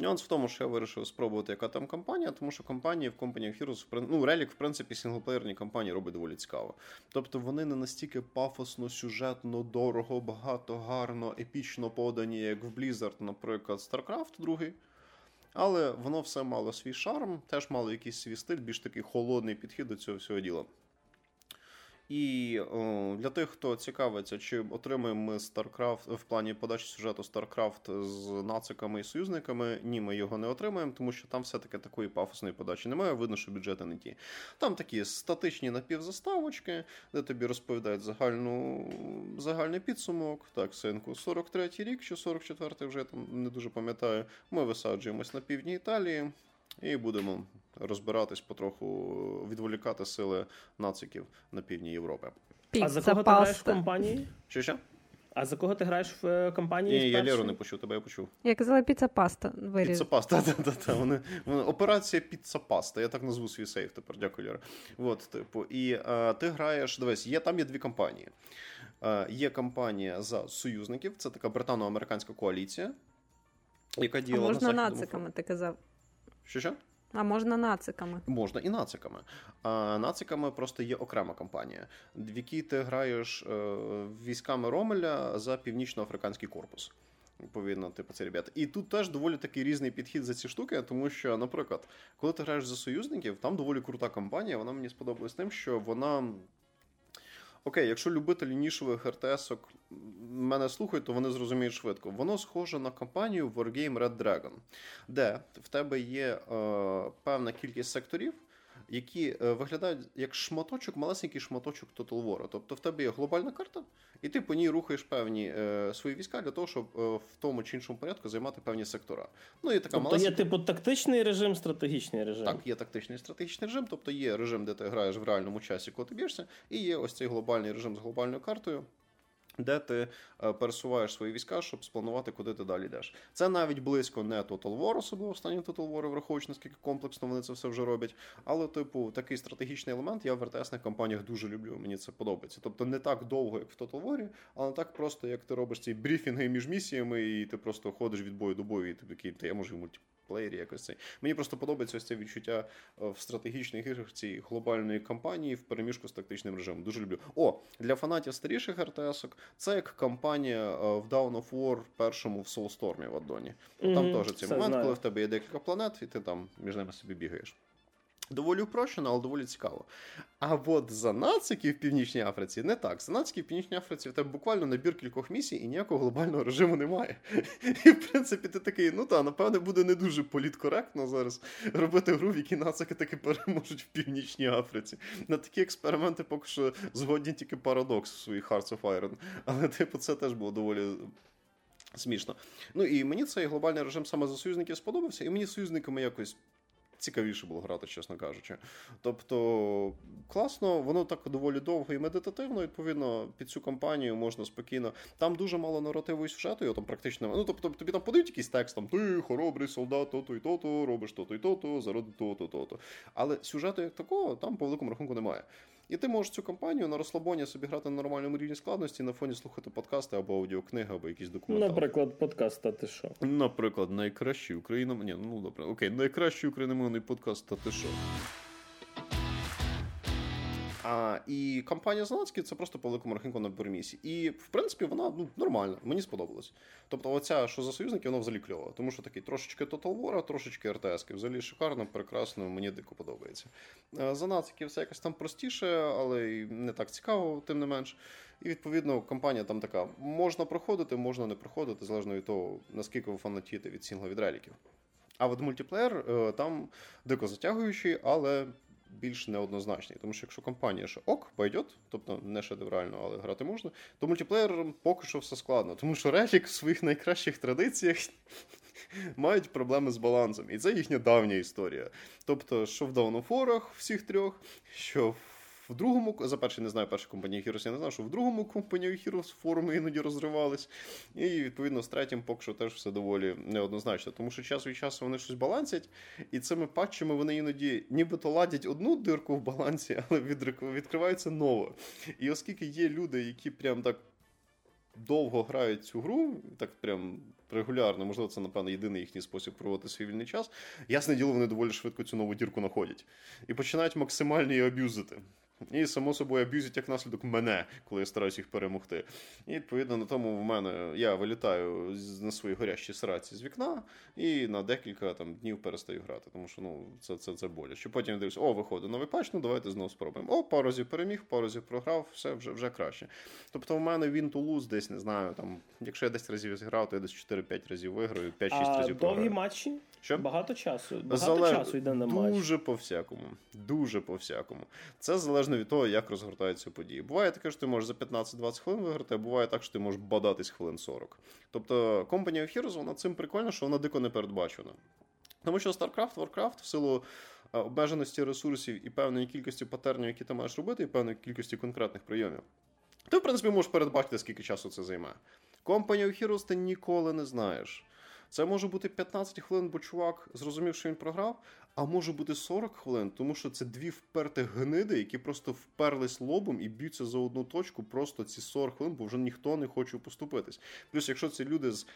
Нюанс в тому, що я вирішив спробувати, яка там кампанія, тому що кампанії в Company of Heroes, ну, Relic, в принципі, сінглплеєрні кампанії робить доволі цікаво. Тобто вони не настільки пафосно, сюжетно, дорого, багато, гарно, епічно подані, як в Blizzard, наприклад, StarCraft два, але воно все мало свій шарм, теж мало якийсь свій стиль, більш такий холодний підхід до цього всього діла. І о, для тих, хто цікавиться, чи отримаємо ми StarCraft в плані подачі сюжету StarCraft з нациками і союзниками, ні, ми його не отримаємо, тому що там все-таки такої пафосної подачі немає, видно, що бюджети не ті. Там такі статичні напівзаставочки, де тобі розповідають загальну, загальний підсумок. Так, синку, сорок третій рік чи сорок четвертий, вже я там не дуже пам'ятаю, ми висаджуємось на півдні Італії. І будемо розбиратись потроху, відволікати сили нациків на півдні Європи. Піца, а за кого паста. Ти граєш в компанії? Що ще? А за кого ти граєш в компанії? Ні, я Леру не почув, тебе я почув. Я казала піца-паста. Піца-паста, так-так-так. Вони, вони, операція піца-паста. Я так назву свій сейф тепер. Дякую, Лера. От, типу, і а, ти граєш, дивись, є, там є дві компанії. А, є компанія за союзників, це така британо-американська коаліція, яка діяла на Західному. А можна нациками, ти казав? Що-що? А можна нациками? Можна і нациками. А нациками просто є окрема кампанія, в якій ти граєш е, військами Ромеля за Північно-Африканський корпус. Відповідно, типу, це ребята. І тут теж доволі такий різний підхід за ці штуки, тому що, наприклад, коли ти граєш за союзників, там доволі крута кампанія, вона мені сподобалась тим, що вона... Окей, якщо любитель нішових ар те ес-ок мене слухають, то вони зрозуміють швидко. Воно схоже на кампанію Wargame Red Dragon, де в тебе є е, певна кількість секторів, які е, виглядають як шматочок, малесенький шматочок Total War. Тобто в тебе є глобальна карта, і ти по ній рухаєш певні е, свої війська для того, щоб е, в тому чи іншому порядку займати певні сектора. Ну, і така тобто малесенька... є типу тактичний режим, стратегічний режим. Так, є тактичний і стратегічний режим, тобто є режим, де ти граєш в реальному часі, коли ти б'єшся, і є ось цей глобальний режим з глобальною картою, де ти пересуваєш свої війська, щоб спланувати, куди ти далі йдеш. Це навіть близько не Total War, особливо останні Total War, враховуючи, наскільки комплексно вони це все вже роблять. Але, типу, такий стратегічний елемент я в ар те ес-них кампаніях дуже люблю, мені це подобається. Тобто не так довго, як в Total War, але так просто, як ти робиш ці брифінги між місіями, і ти просто ходиш від бою до бою, і ти такий, та я можу і мультиплеєр. мультиплеєрі якось цей. Мені просто подобається ось це відчуття в стратегічних іграх цієї глобальної кампанії в переміжку з тактичним режимом. Дуже люблю. О, для фанатів старіших ар те есок це як кампанія в Dawn of War першому в Soulstorm в аддоні. Mm-hmm. Там теж цей все момент, знаю. Коли в тебе є декілька планет, і ти там між ними собі бігаєш. Доволі упрощено, але доволі цікаво. А от занацики в Північній Африці не так. Занацики в Північній Африці в тебе буквально набір кількох місій і ніякого глобального режиму немає. І, в принципі, ти такий, ну та, напевне, буде не дуже політкоректно зараз робити гру, в якій нацики таки переможуть в Північній Африці. На такі експерименти поки що згодні тільки Парадокс в своїй Hearts of Iron. Але, типу, це теж було доволі... смішно. Ну і мені цей глобальний режим саме за союзників сподобався, і мені союзниками якось цікавіше було грати, чесно кажучи. Тобто, класно, воно так доволі довго і медитативно, відповідно, під цю кампанію можна спокійно. Там дуже мало наративу і сюжету, його там практично... Ну, тобто, тобі там подають якийсь текст, там, ти хоробрий солдат, то-то і то-то, робиш то-то і то-то, заради то-то, то-то. Але сюжету як такого там по великому рахунку немає. І ти можеш цю кампанію на розслабоні собі грати на нормальному рівні складності, на фоні слухати подкасти або аудіокниги, або якісь документали. Наприклад, подкаст «Та ти що?». Наприклад, найкращий україномовний... Ні, ну добре, окей, найкращий україномовний подкаст «Та ти що?». А, і кампанія Зеленський – це просто по великому рахунку на перемісі. І, в принципі, вона ну, нормальна, мені сподобалась. Тобто оця, що за союзники, вона взагалі кльова. Тому що такий трошечки Total War, трошечки ар те ески. Взагалі шикарно, прекрасно, мені дико подобається. За нацики все якось там простіше, але й не так цікаво, тим не менш. І, відповідно, кампанія там така. Можна проходити, можна не проходити, залежно від того, наскільки ви фанатієте від сінгла, від реліків. А от мультиплеєр там дико затягуючий, але... більш неоднозначний, тому що якщо компанія ще ок, пойдет, тобто не шедеврально, але грати можна, то мультиплеєром поки що все складно, тому що Relic в своїх найкращих традиціях мають проблеми з балансом, і це їхня давня історія. Тобто, що в Dawn of War всіх трьох, що в В другому, за перший не знаю, перший Company of Heroes, я не знав, що в другому Company of Heroes форуми іноді розривались. І, відповідно, з третім поки що теж все доволі неоднозначно. Тому що час від часу вони щось балансять, і цими патчами вони іноді нібито ладять одну дирку в балансі, але відкривається нова. І оскільки є люди, які прям так довго грають цю гру, так прям регулярно, можливо, це, напевно, єдиний їхній спосіб проводити свій вільний час, ясне діло, вони доволі швидко цю нову дірку знаходять. І починають максимально її аб'юзити. І, само собою, аб'юзять як наслідок мене, коли я стараюсь їх перемогти. І, відповідно, на тому в мене, я вилітаю на свої горящі сраці з вікна і на декілька там, днів перестаю грати, тому що, ну, це, це, це боляче. Потім я дивлюсь, о, виходить новий патч, ну, давайте знову спробуємо. О, пару разів переміг, пару разів програв, все, вже, вже краще. Тобто, в мене він тулуз десь, не знаю, там, якщо я десять разів зіграв, то я десь чотири-п'ять разів виграю, п'ять-шість а разів програю. А довгі матчі? Що? Багато часу. Багато Залеж... часу йде на матч. Дуже по-всякому. Дуже по-всякому. Це залежно від того, як розгортаються події. Буває таке, що ти можеш за п'ятнадцять-двадцять хвилин виграти, а буває так, що ти можеш бадатись хвилин сорок. Тобто Company of Heroes, вона цим прикольна, що вона дико не передбачена. Тому що StarCraft, Warcraft в силу обмеженості ресурсів і певної кількості патернів, які ти маєш робити, і певної кількості конкретних прийомів, ти, в принципі, можеш передбачити, скільки часу це займе. Company of Heroes ти ніколи не знаєш. Це може бути п'ятнадцять хвилин, бо чувак зрозумів, що він програв, а може бути сорок хвилин, тому що це дві впертих гниди, які просто вперлись лобом і б'ються за одну точку просто ці сорок хвилин, бо вже ніхто не хоче поступитись. Плюс, якщо ці люди з...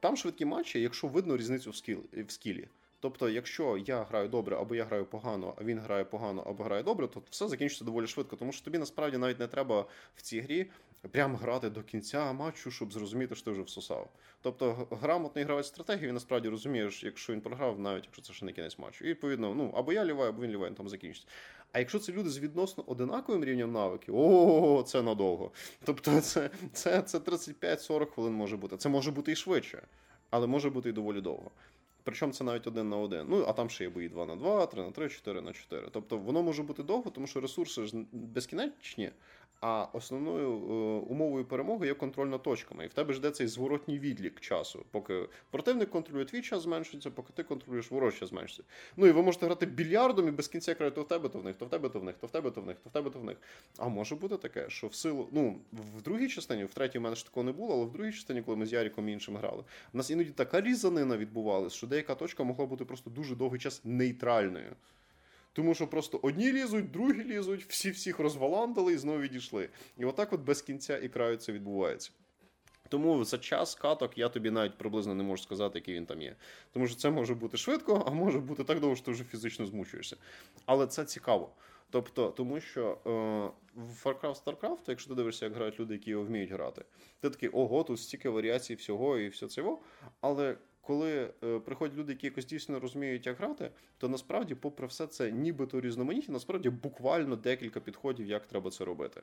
Там швидкі матчі, якщо видно різницю в, скіл... в скілі. Тобто, якщо я граю добре, або я граю погано, а він грає погано, або грає добре, то все закінчиться доволі швидко, тому що тобі насправді навіть не треба в цій грі прям грати до кінця матчу, щоб зрозуміти, що ти вже всосав. Тобто, грамотний гравець стратегії, він насправді розумієш, якщо він програв, навіть якщо це ще не кінець матчу. І, відповідно, ну, або я ліваю, або він ліває, там закінчиться. А якщо це люди з відносно одинаковим рівнем навиків, о, це надовго. Тобто, це, це, це тридцять п'ять-сорок хвилин може бути. Це може бути і швидше, але може бути і доволі довго. Причому це навіть один на один. Ну, а там ще є бої два на два, три на три, чотири на чотири. Тобто, воно може бути довго, тому що ресурси ж безкінечні, а основною е, умовою перемоги є контроль над точками. І в тебе жде цей зворотній відлік часу. Поки противник контролює, твій час зменшується, поки ти контролюєш, ворожий час зменшується. Ну, і ви можете грати більярдом і без кінця краю то в тебе, то в них, то в тебе, то в них, то в тебе, то в них, то в тебе, то в них. А може бути таке, що в силу... Ну, в другій частині, в третій в мене ж такого не було, але в другій частині, коли ми з Яріком і іншим грали, в нас іноді така різанина відбувалась, що деяка точка могла бути просто дуже довгий час нейтральною. Тому що просто одні лізуть, другі лізуть, всі всіх розваландали і знову відійшли. І отак от без кінця і краю це відбувається. Тому за час каток я тобі навіть приблизно не можу сказати, який він там є. Тому що це може бути швидко, а може бути так довго, що ти вже фізично змучуєшся. Але це цікаво. Тобто, тому що е, в Warcraft, StarCraft, якщо ти дивишся, як грають люди, які його вміють грати, ти такий, ого, тут стільки варіацій всього і все цього. Але коли е, приходять люди, які якось дійсно розуміють, як грати, то насправді, попри все це нібито різноманіття, насправді буквально декілька підходів, як треба це робити.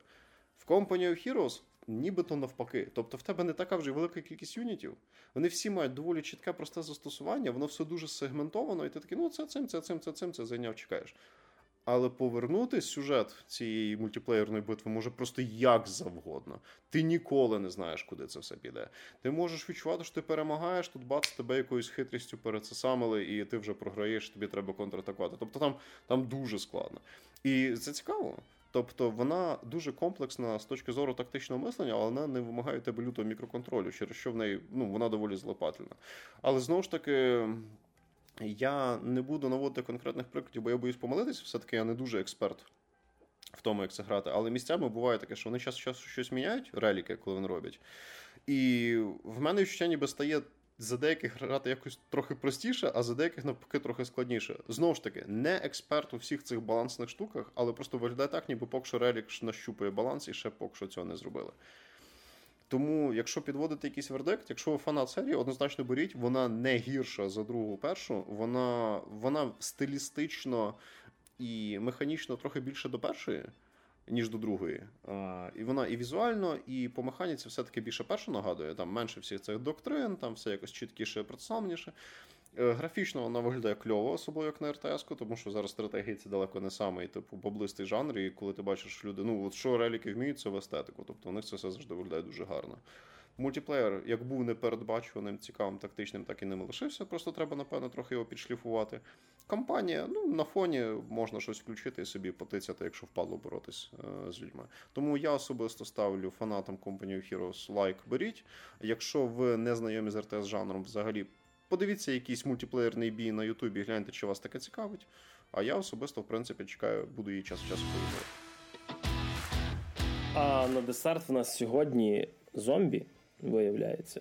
В Company of Heroes нібито навпаки. Тобто в тебе не така вже велика кількість юнітів. Вони всі мають доволі чітке, просте застосування, воно все дуже сегментовано, і ти такий, ну це цим, це цим, це цим, це зайняв, чекаєш. Але повернути сюжет цієї мультиплеєрної битви може просто як завгодно. Ти ніколи не знаєш, куди це все піде. Ти можеш відчувати, що ти перемагаєш, тут бац, тебе якоюсь хитрістю перецесамили, і ти вже програєш, тобі треба контратакувати. Тобто там, там дуже складно. І це цікаво. Тобто вона дуже комплексна з точки зору тактичного мислення, але вона не вимагає тебе лютого мікроконтролю, через що в неї, ну, вона доволі злопательна. Але знову ж таки... Я не буду наводити конкретних прикладів, бо я боюсь помилитися, все-таки я не дуже експерт в тому, як це грати. Але місцями буває таке, що вони час від часу щось міняють, реліки, коли вони роблять. І в мене відчуття ніби стає за деяких грати якось трохи простіше, а за деяких, навпаки, трохи складніше. Знову ж таки, не експерт у всіх цих балансних штуках, але просто виглядає так, ніби поки що релік нащупує баланс і ще поки що цього не зробили. Тому, якщо підводити якийсь вердикт, якщо ви фанат серії, однозначно беріть, вона не гірша за другу першу, вона, вона стилістично і механічно трохи більше до першої, ніж до другої. А, і вона і візуально, і по механіці все-таки більше першу нагадує, там менше всіх цих доктрин, там все якось чіткіше, представленіше. Графічно вона виглядає кльово, особливо як на РТС-ку, тому що зараз стратегії це далеко не самий типу баблистий жанр, і коли ти бачиш, що люди, ну, от що реліки вміють, це в естетику, тобто у них це все завжди виглядає дуже гарно. Мультиплеєр, як був непередбачуваним, цікавим, тактичним, так і не лишився, просто треба, напевно, трохи його підшліфувати. Кампанія, ну, на фоні можна щось включити і собі потицяти, якщо впадло боротись е, з людьми. Тому я особисто ставлю фанатам Company of Heroes лайк, беріть. Якщо ви не знайомі з РТС-жанром взагалі, подивіться якийсь мультиплеєрний бій на Ютубі, гляньте, чи вас таке цікавить. А я особисто, в принципі, чекаю, буду її час в часу повідомляти. А на десерт в нас сьогодні зомбі, виявляється.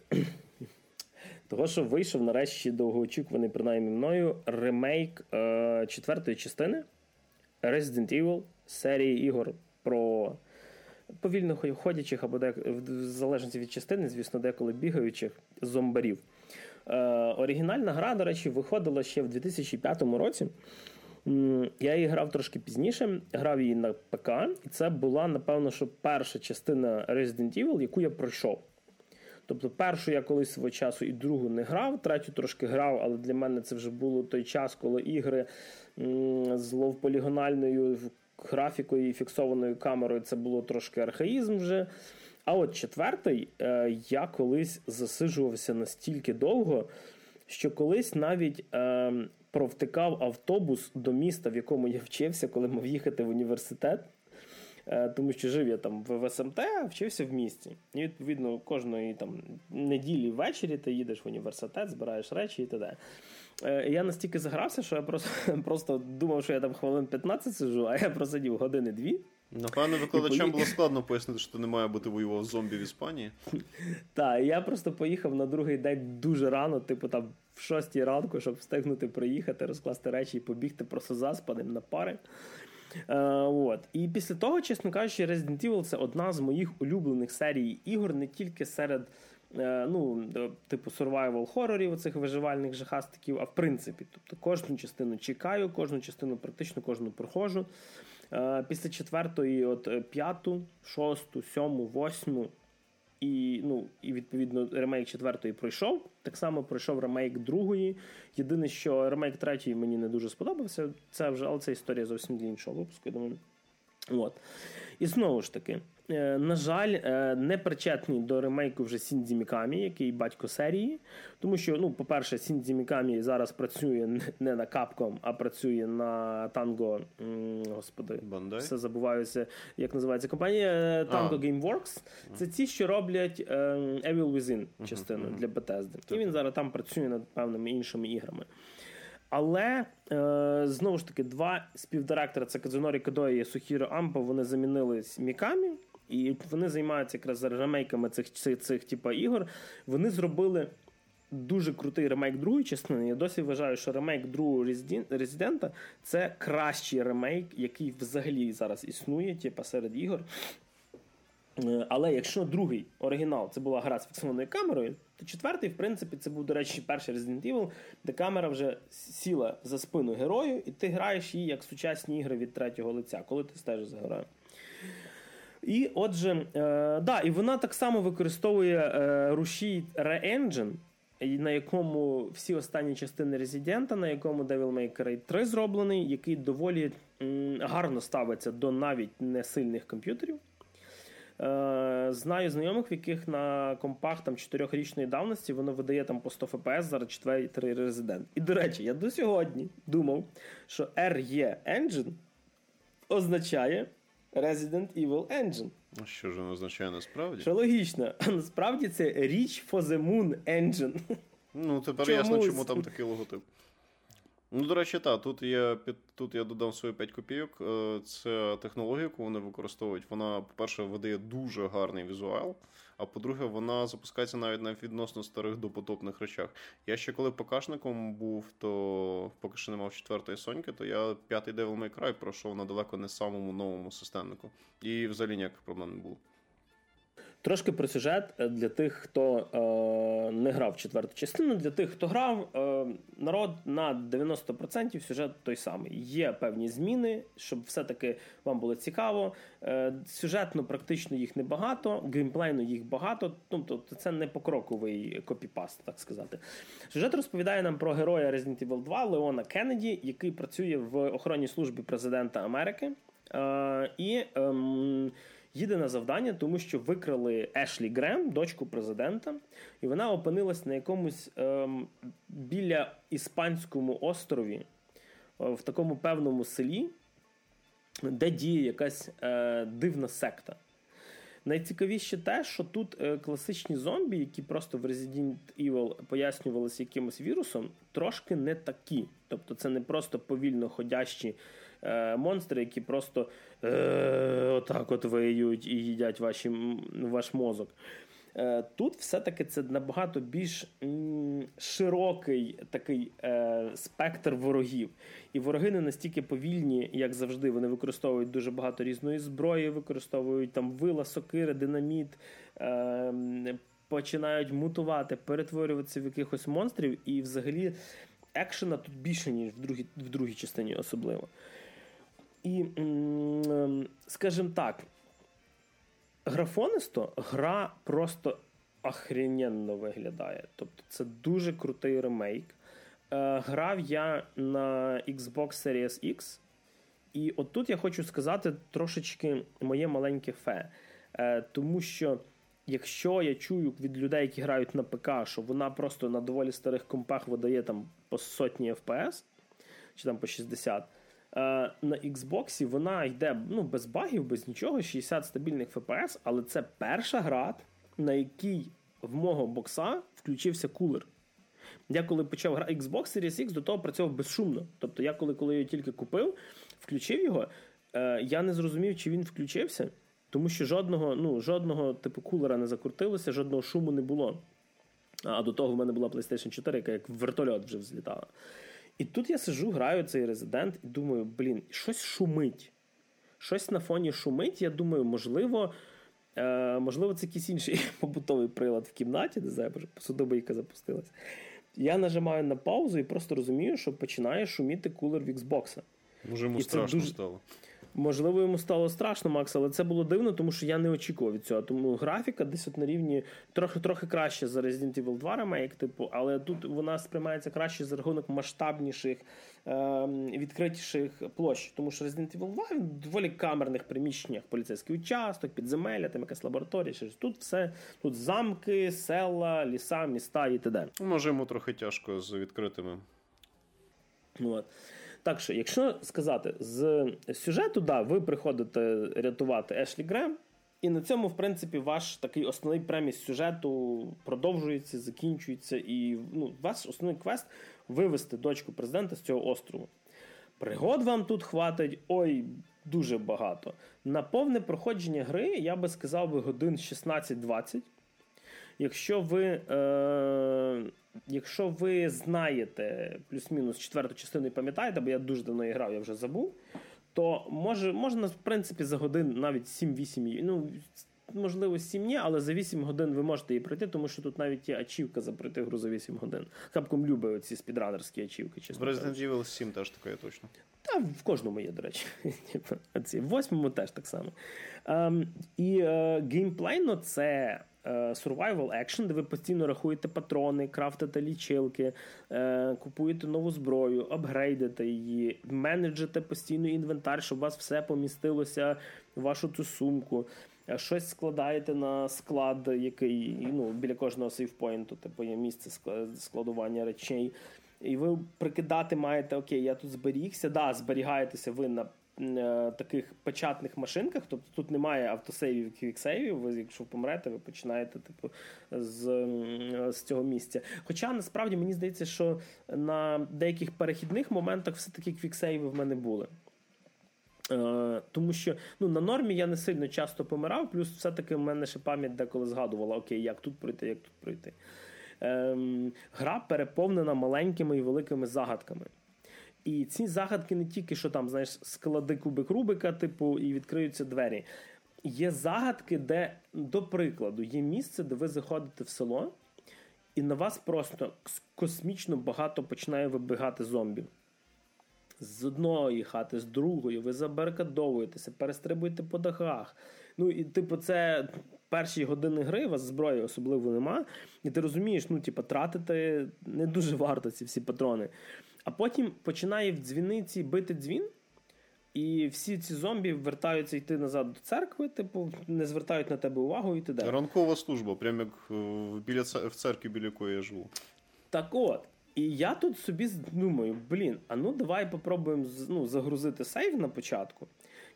Того, що вийшов нарешті довгоочікуваний, принаймні мною, ремейк е- четвертої частини Resident Evil, серії ігор про повільно ходячих, або де, в залежності від частини, звісно, деколи бігаючих зомбарів. Е, оригінальна гра, до речі, виходила ще в дві тисячі п'ятому році. Я її грав трошки пізніше, грав її на ПК, і це була, напевно, що перша частина Resident Evil, яку я пройшов. Тобто першу я колись свого часу і другу не грав, третю трошки грав, але для мене це вже було той час, коли ігри м- з ловполігональною графікою і фіксованою камерою, це було трошки архаїзм вже. А от четвертий, е, я колись засиджувався настільки довго, що колись навіть е, провтикав автобус до міста, в якому я вчився, коли мав їхати в університет. Е, тому що жив я там в ВСМТ, вчився в місті. І відповідно кожної там неділі ввечері ти їдеш в університет, збираєш речі і т.д. Я настільки загрався, що я просто, просто думав, що я там хвилин п'ятнадцять сиджу, а я просидів години-дві. Напевно, викладачам було складно пояснити, що ти не має бути воював зомбі в Іспанії. Так, я просто поїхав на другий день дуже рано, типу там в шостій ранку, щоб встигнути приїхати, розкласти речі і побігти просто заспаним на пари. Е, от. І після того, чесно кажучи, Resident Evil – це одна з моїх улюблених серій ігор, не тільки серед... ну, типу survival-хорорів, цих виживальних жахастиків, а в принципі. Тобто кожну частину чекаю, кожну частину практично, кожну проходжу. Після четвертої, от п'яту, шосту, сьому, восьму і, ну, і відповідно ремейк четвертої пройшов. Так само пройшов ремейк другої. Єдине, що ремейк третьої мені не дуже сподобався, це вже, але це історія зовсім для іншого випуску, я думаю. От. І знову ж таки, на жаль, не причетний до ремейку вже Сіндзі Мікамі, який батько серії. Тому що, ну, по-перше, Сіндзі Мікамі зараз працює не на Capcom, а працює на Tango... Господи, Bandai? Все забуваюся, як називається компанія. Tango Gameworks. Це ті, що роблять Evil Within частину для Bethesda. І він зараз там працює над певними іншими іграми. Але, е, знову ж таки, два співдиректора, це Кадзунорі Кадої і Сухіро Ампо, вони замінили Мікамі. І вони займаються якраз ремейками цих, цих, цих типу, ігор. Вони зробили дуже крутий ремейк другої частини. Я досі вважаю, що ремейк другого Резидента – це кращий ремейк, який взагалі зараз існує типу, серед ігор. Але якщо другий оригінал – це була гра з фіксованою камерою, то четвертий, в принципі, це був, до речі, перший Resident Evil, де камера вже сіла за спину герою, і ти граєш її як сучасні ігри від третього лиця, коли ти стежиш за героєм. І, отже, е, да, і вона так само використовує е, рушій Re-Engine, на якому всі останні частини Resident, на якому Devil May Cry три зроблений, який доволі м, гарно ставиться до навіть не сильних комп'ютерів. Знаю знайомих, в яких на компах там чотирьохрічної давності воно видає там по сто еф пі ес зараз четвертий Resident. І, до речі, я до сьогодні думав, що ар і Engine означає Resident Evil Engine. А що ж воно означає насправді? Що логічно. Насправді це Reach for the Moon Engine. Ну, тепер чому? Ясно, чому там такий логотип. Ну, до речі, так, тут я, тут я додам свої п'ять копійок. Це технологія, яку вони використовують. Вона, по-перше, видає дуже гарний візуал, а по-друге, вона запускається навіть на відносно старих допотопних речах. Я ще коли покашником був, то поки що не мав четвертої Соньки, то я п'ятий Devil May Cry пройшов на далеко не самому новому системнику. І взагалі ніяких проблем не було. Трошки про сюжет для тих, хто е, не грав четверту частину. Для тих, хто грав, е, народ на дев'яносто відсотків сюжет той самий. Є певні зміни, щоб все-таки вам було цікаво. Е, сюжетно практично їх небагато, геймплейно їх багато. Тобто це не покроковий копіпаст, так сказати. Сюжет розповідає нам про героя Resident Evil два Леона Кеннеді, який працює в охоронній службі президента Америки. Е, і... Е, їде на завдання, тому що викрали Ешлі Грем, дочку президента, і вона опинилась на якомусь ем, біля іспанському острові, е, в такому певному селі, де діє якась е, дивна секта. Найцікавіше те, що тут е, класичні зомбі, які просто в Resident Evil пояснювалися якимось вірусом, трошки не такі. Тобто це не просто повільно ходящі е, монстри, які просто е, отак от виють і їдять ваші, ваш мозок. Е, тут все-таки це набагато більш м, широкий такий е, спектр ворогів. І вороги не настільки повільні, як завжди. Вони використовують дуже багато різної зброї, використовують там вила, сокири, динаміт, е, починають мутувати, перетворюватися в якихось монстрів і взагалі екшена тут більше, ніж в другій, в другій частині особливо. І, скажімо так, графонисто гра просто охрененно виглядає. Тобто це дуже крутий ремейк. Грав я на Xbox Series X. І отут я хочу сказати трошечки моє маленьке фе. Тому що якщо я чую від людей, які грають на ПК, що вона просто на доволі старих компах видає там по сотні еф пі ес, чи там по шістдесят, на Xbox вона йде ну, без багів, без нічого, шістдесят стабільних еф пі ес, але це перша гра, на якій в мого бокса включився кулер. Я коли почав грати Xbox Series X, до того працював безшумно. Тобто я коли, коли його тільки купив, включив його, я не зрозумів, чи він включився, тому що жодного, ну, жодного типу кулера не закрутилося, жодного шуму не було. А до того в мене була PlayStation чотири, яка як вертольот вже взлітала. І тут я сижу, граю цей Resident і думаю, блін, щось шумить. Щось на фоні шумить, я думаю, можливо, е, можливо це якийсь інший побутовий прилад в кімнаті, не знаю, посудомийка запустилась. Я нажимаю на паузу і просто розумію, що починає шуміти кулер в Xbox. Може йому страшно дуже... стало. Можливо, йому стало страшно, Макс, але це було дивно, тому що я не очікував від цього. Тому графіка десь от на рівні трохи-трохи краще за Resident Evil два ремейк, типу, але тут вона сприймається краще за рахунок масштабніших, е-м, відкритіших площ. Тому що Resident Evil два він в доволі камерних приміщеннях. Поліцейський участок, підземелля, там якась лабораторія. Щось. Тут все, тут замки, села, ліса, міста і т.д. Може, йому трохи тяжко з відкритими. Ну, от. Так що, якщо сказати, з сюжету, да, ви приходите рятувати Ешлі Грем, і на цьому, в принципі, ваш такий основний преміс сюжету продовжується, закінчується, і ну, ваш основний квест – вивести дочку президента з цього острову. Пригод вам тут хватить, ой, дуже багато. На повне проходження гри, я би сказав, би годин шістнадцять-двадцять. Якщо ви, е, якщо ви знаєте плюс-мінус четверту частину і пам'ятаєте, бо я дуже давно її грав, я вже забув, то може, можна, в принципі, за годин навіть сім-вісім, ну, можливо, сім ні, але за вісім годин ви можете її пройти, тому що тут навіть є ачівка за пройти гру за вісім годин. Capcom любить оці спідранерські ачівки. В Resident Evil сім теж таке, точно. Та в кожному є, до речі. В восьмому теж так само. Ем, і е, геймплейно це survival action, де ви постійно рахуєте патрони, крафтите лічилки, купуєте нову зброю, апгрейдите її, менеджите постійно інвентар, щоб у вас все помістилося в вашу цю сумку. Щось складаєте на склад, який, ну, біля кожного сейвпойнту, типу, є місце складування речей. І ви прикидати маєте, окей, я тут зберігся. Да, зберігаєтеся ви на таких печатних машинках, тобто тут немає автосейвів, квіксейвів, ви якщо помрете, ви починаєте типу, з, з цього місця. Хоча, насправді, мені здається, що на деяких перехідних моментах все-таки квіксейви в мене були. Е, тому що ну, на нормі я не сильно часто помирав, плюс все-таки в мене ще пам'ять деколи згадувала, окей, як тут пройти, як тут пройти. Е, гра переповнена маленькими і великими загадками. І ці загадки не тільки, що там, знаєш, склади кубик Рубика, типу, і відкриються двері. Є загадки, де, до прикладу, є місце, де ви заходите в село, і на вас просто космічно багато починає вибігати зомбів. З одної хати, з другої, ви забарикадовуєтеся, перестрибуєте по дахах. Ну, і, типу, це перші години гри, у вас зброї особливо нема, і ти розумієш, ну, типу, тратити не дуже варто ці всі патрони. А потім починає в дзвіниці бити дзвін, і всі ці зомбі вертаються йти назад до церкви, типу, не звертають на тебе увагу і ти далі. Ранкова служба, прямо як біля ц... в церкві, біля якої я живу. Так от, і я тут собі думаю, блін, а ну давай попробуємо ну, загрузити сейв на початку.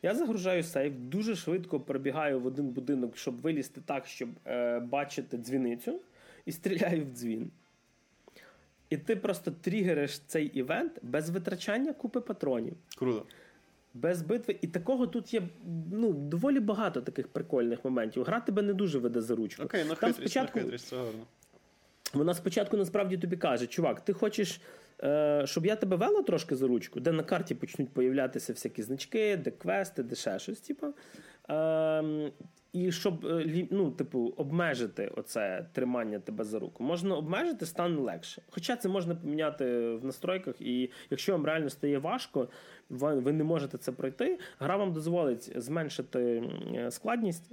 Я загружаю сейв, дуже швидко пробігаю в один будинок, щоб вилізти так, щоб е- бачити дзвіницю, і стріляю в дзвін. І ти просто тригериш цей івент без витрачання купи патронів. Круто. Без битви. І такого тут є ну, доволі багато таких прикольних моментів. Гра тебе не дуже веде за ручку. Окей, на хитрість, спочатку... на хитрість, це гарно. Вона спочатку насправді тобі каже, чувак, ти хочеш, е, щоб я тебе вела трошки за ручку, де на карті почнуть появлятися всякі значки, де квести, де ще щось, типу. Е, І щоб ну, типу, обмежити оце тримання тебе за руку, можна обмежити, стане легше. Хоча це можна поміняти в настройках, і якщо вам реально стає важко, ви не можете це пройти, гра вам дозволить зменшити складність,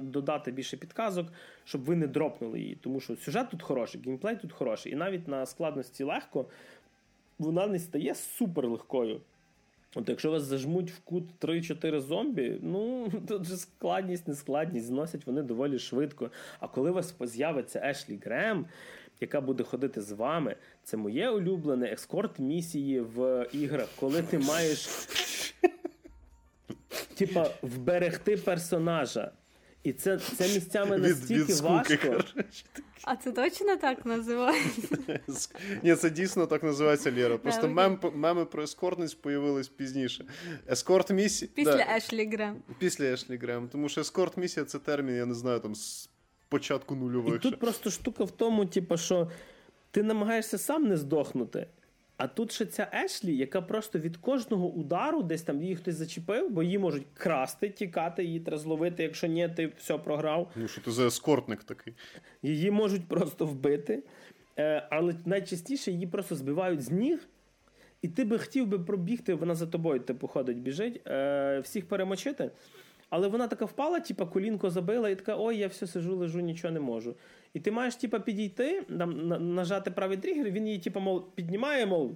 додати більше підказок, щоб ви не дропнули її. Тому що сюжет тут хороший, геймплей тут хороший, і навіть на складності легко вона не стає супер легкою. От якщо вас зажмуть в кут три-чотири зомбі, ну, тут же складність, нескладність, зносять вони доволі швидко. А коли у вас з'явиться Ешлі Грем, яка буде ходити з вами, це моє улюблене ескорт-місії в іграх, коли ти маєш типа вберегти персонажа. І це, це місцями настільки від, від скуки, важко. А це точно так називається? Ні, це дійсно так називається, Лєра. Просто мем, меми про ескортниць появились пізніше. Ескорт-місія... Після да. Ешлі Грем. Після Ешлі Грем. Тому що ескорт-місія – це термін, я не знаю, там, з початку нульових. І тут просто штука в тому, типу, що ти намагаєшся сам не здохнути. А тут ще ця Ешлі, яка просто від кожного удару, десь там її хтось зачепив, бо її можуть красти, тікати, її треба зловити, якщо ні, ти все програв. Ну, що ти за ескортник такий? Її можуть просто вбити, але найчастіше її просто збивають з ніг, і ти би хотів би пробігти, вона за тобою, типу, ходить, біжить, всіх перемочити, але вона така впала, типу, колінко забила, і така, ой, я все сижу, лежу, нічого не можу. І ти маєш, типа, підійти, там, нажати правий тригер, він її, типа, мов, піднімає, мов,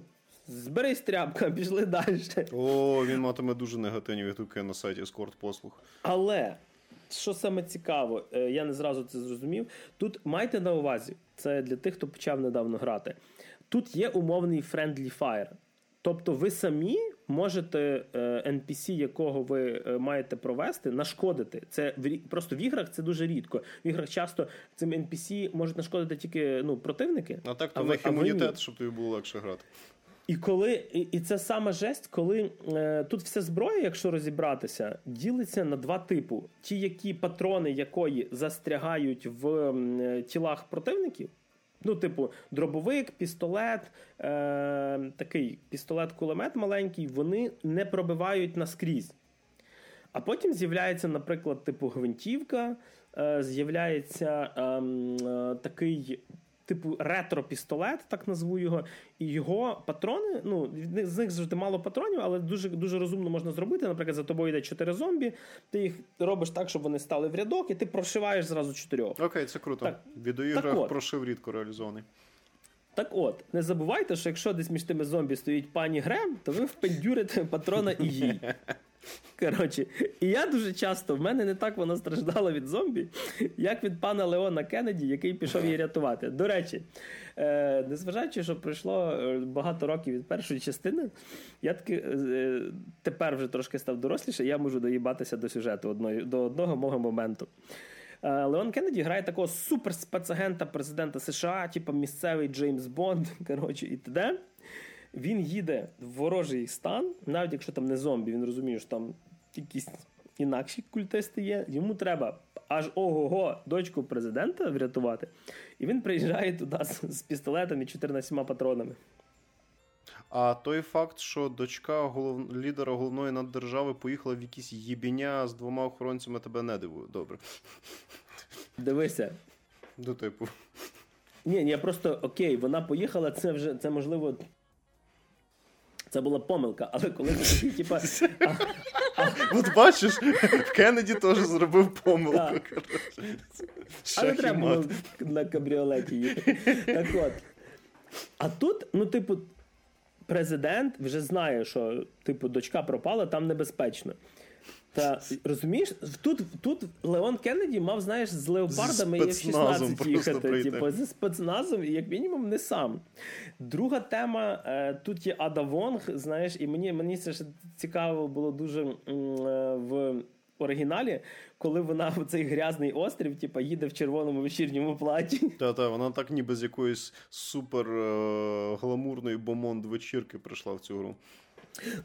зберись тряпка, пішли далі. О, він матиме дуже негативні відгуки на сайті ескорт-послуг. Але, що саме цікаво, я не зразу це зрозумів, тут майте на увазі, це для тих, хто почав недавно грати, тут є умовний friendly fire. Тобто ви самі можете ен пі сі, якого ви маєте провести, нашкодити. Це просто в іграх це дуже рідко. В іграх часто цим ен пі сі можуть нашкодити тільки ну, противники. А так, то в них імунітет, щоб тобі було легше грати. І коли і, і це сама жесть, коли е, тут вся зброя, якщо розібратися, ділиться на два типу. Ті, які патрони якої застрягають в е, тілах противників, ну, типу, дробовик, пістолет, е, такий пістолет-кулемет маленький, вони не пробивають наскрізь. А потім з'являється, наприклад, типу гвинтівка, е, з'являється е, е, такий... типу ретро-пістолет, так назву його, і його патрони, ну, з них завжди мало патронів, але дуже, дуже розумно можна зробити. Наприклад, за тобою йде чотири зомбі, ти їх робиш так, щоб вони стали в рядок, і ти прошиваєш зразу чотирьох. Окей, це круто. Так, в відеоіграх прошив рідко реалізований. Так от, не забувайте, що якщо десь між тими зомбі стоїть пані Грем, то ви впендюрите патрона і їй. Коротше, і я дуже часто, в мене не так вона страждала від зомбі, як від пана Леона Кеннеді, який пішов її рятувати. До речі, е, незважаючи, що пройшло багато років від першої частини, я таки е, тепер вже трошки став доросліше, я можу доїбатися до сюжету одної, до одного мого моменту. Е, Леон Кеннеді грає такого суперспецагента президента США, типу місцевий Джеймс Бонд, коротше, і т.д. Він їде в ворожий стан, навіть якщо там не зомбі, він розуміє, що там якісь інакші культисти є, йому треба аж ого-го дочку президента врятувати. І він приїжджає туди з пістолетом і чотирнадцятьма патронами. А той факт, що дочка голов... лідера головної наддержави поїхала в якісь їбіння з двома охоронцями, тебе не дивує. Добре. Дивися. До типу. Ні, я просто, окей, вона поїхала, це вже, це можливо... Це була помилка, але коли ти типа... От бачиш, в Кеннеді теж зробив помилку. Але треба було на кабріолеті їхати. Так от. А тут, ну, типу, президент вже знає, що, типу, дочка пропала, там небезпечно. Та, розумієш, тут, тут Леон Кеннеді мав, знаєш, з леопардами і Ф шістнадцять їхати, типу, зі спецназом, і як мінімум не сам. Друга тема, тут є Ада Вонг, знаєш, і мені, мені це ж цікаво було дуже в оригіналі, коли вона в цей грязний острів, типу, їде в червоному вечірньому платі. Та-та, вона так ніби з якоїсь супер гламурної бомонд-вечірки прийшла в цю гру.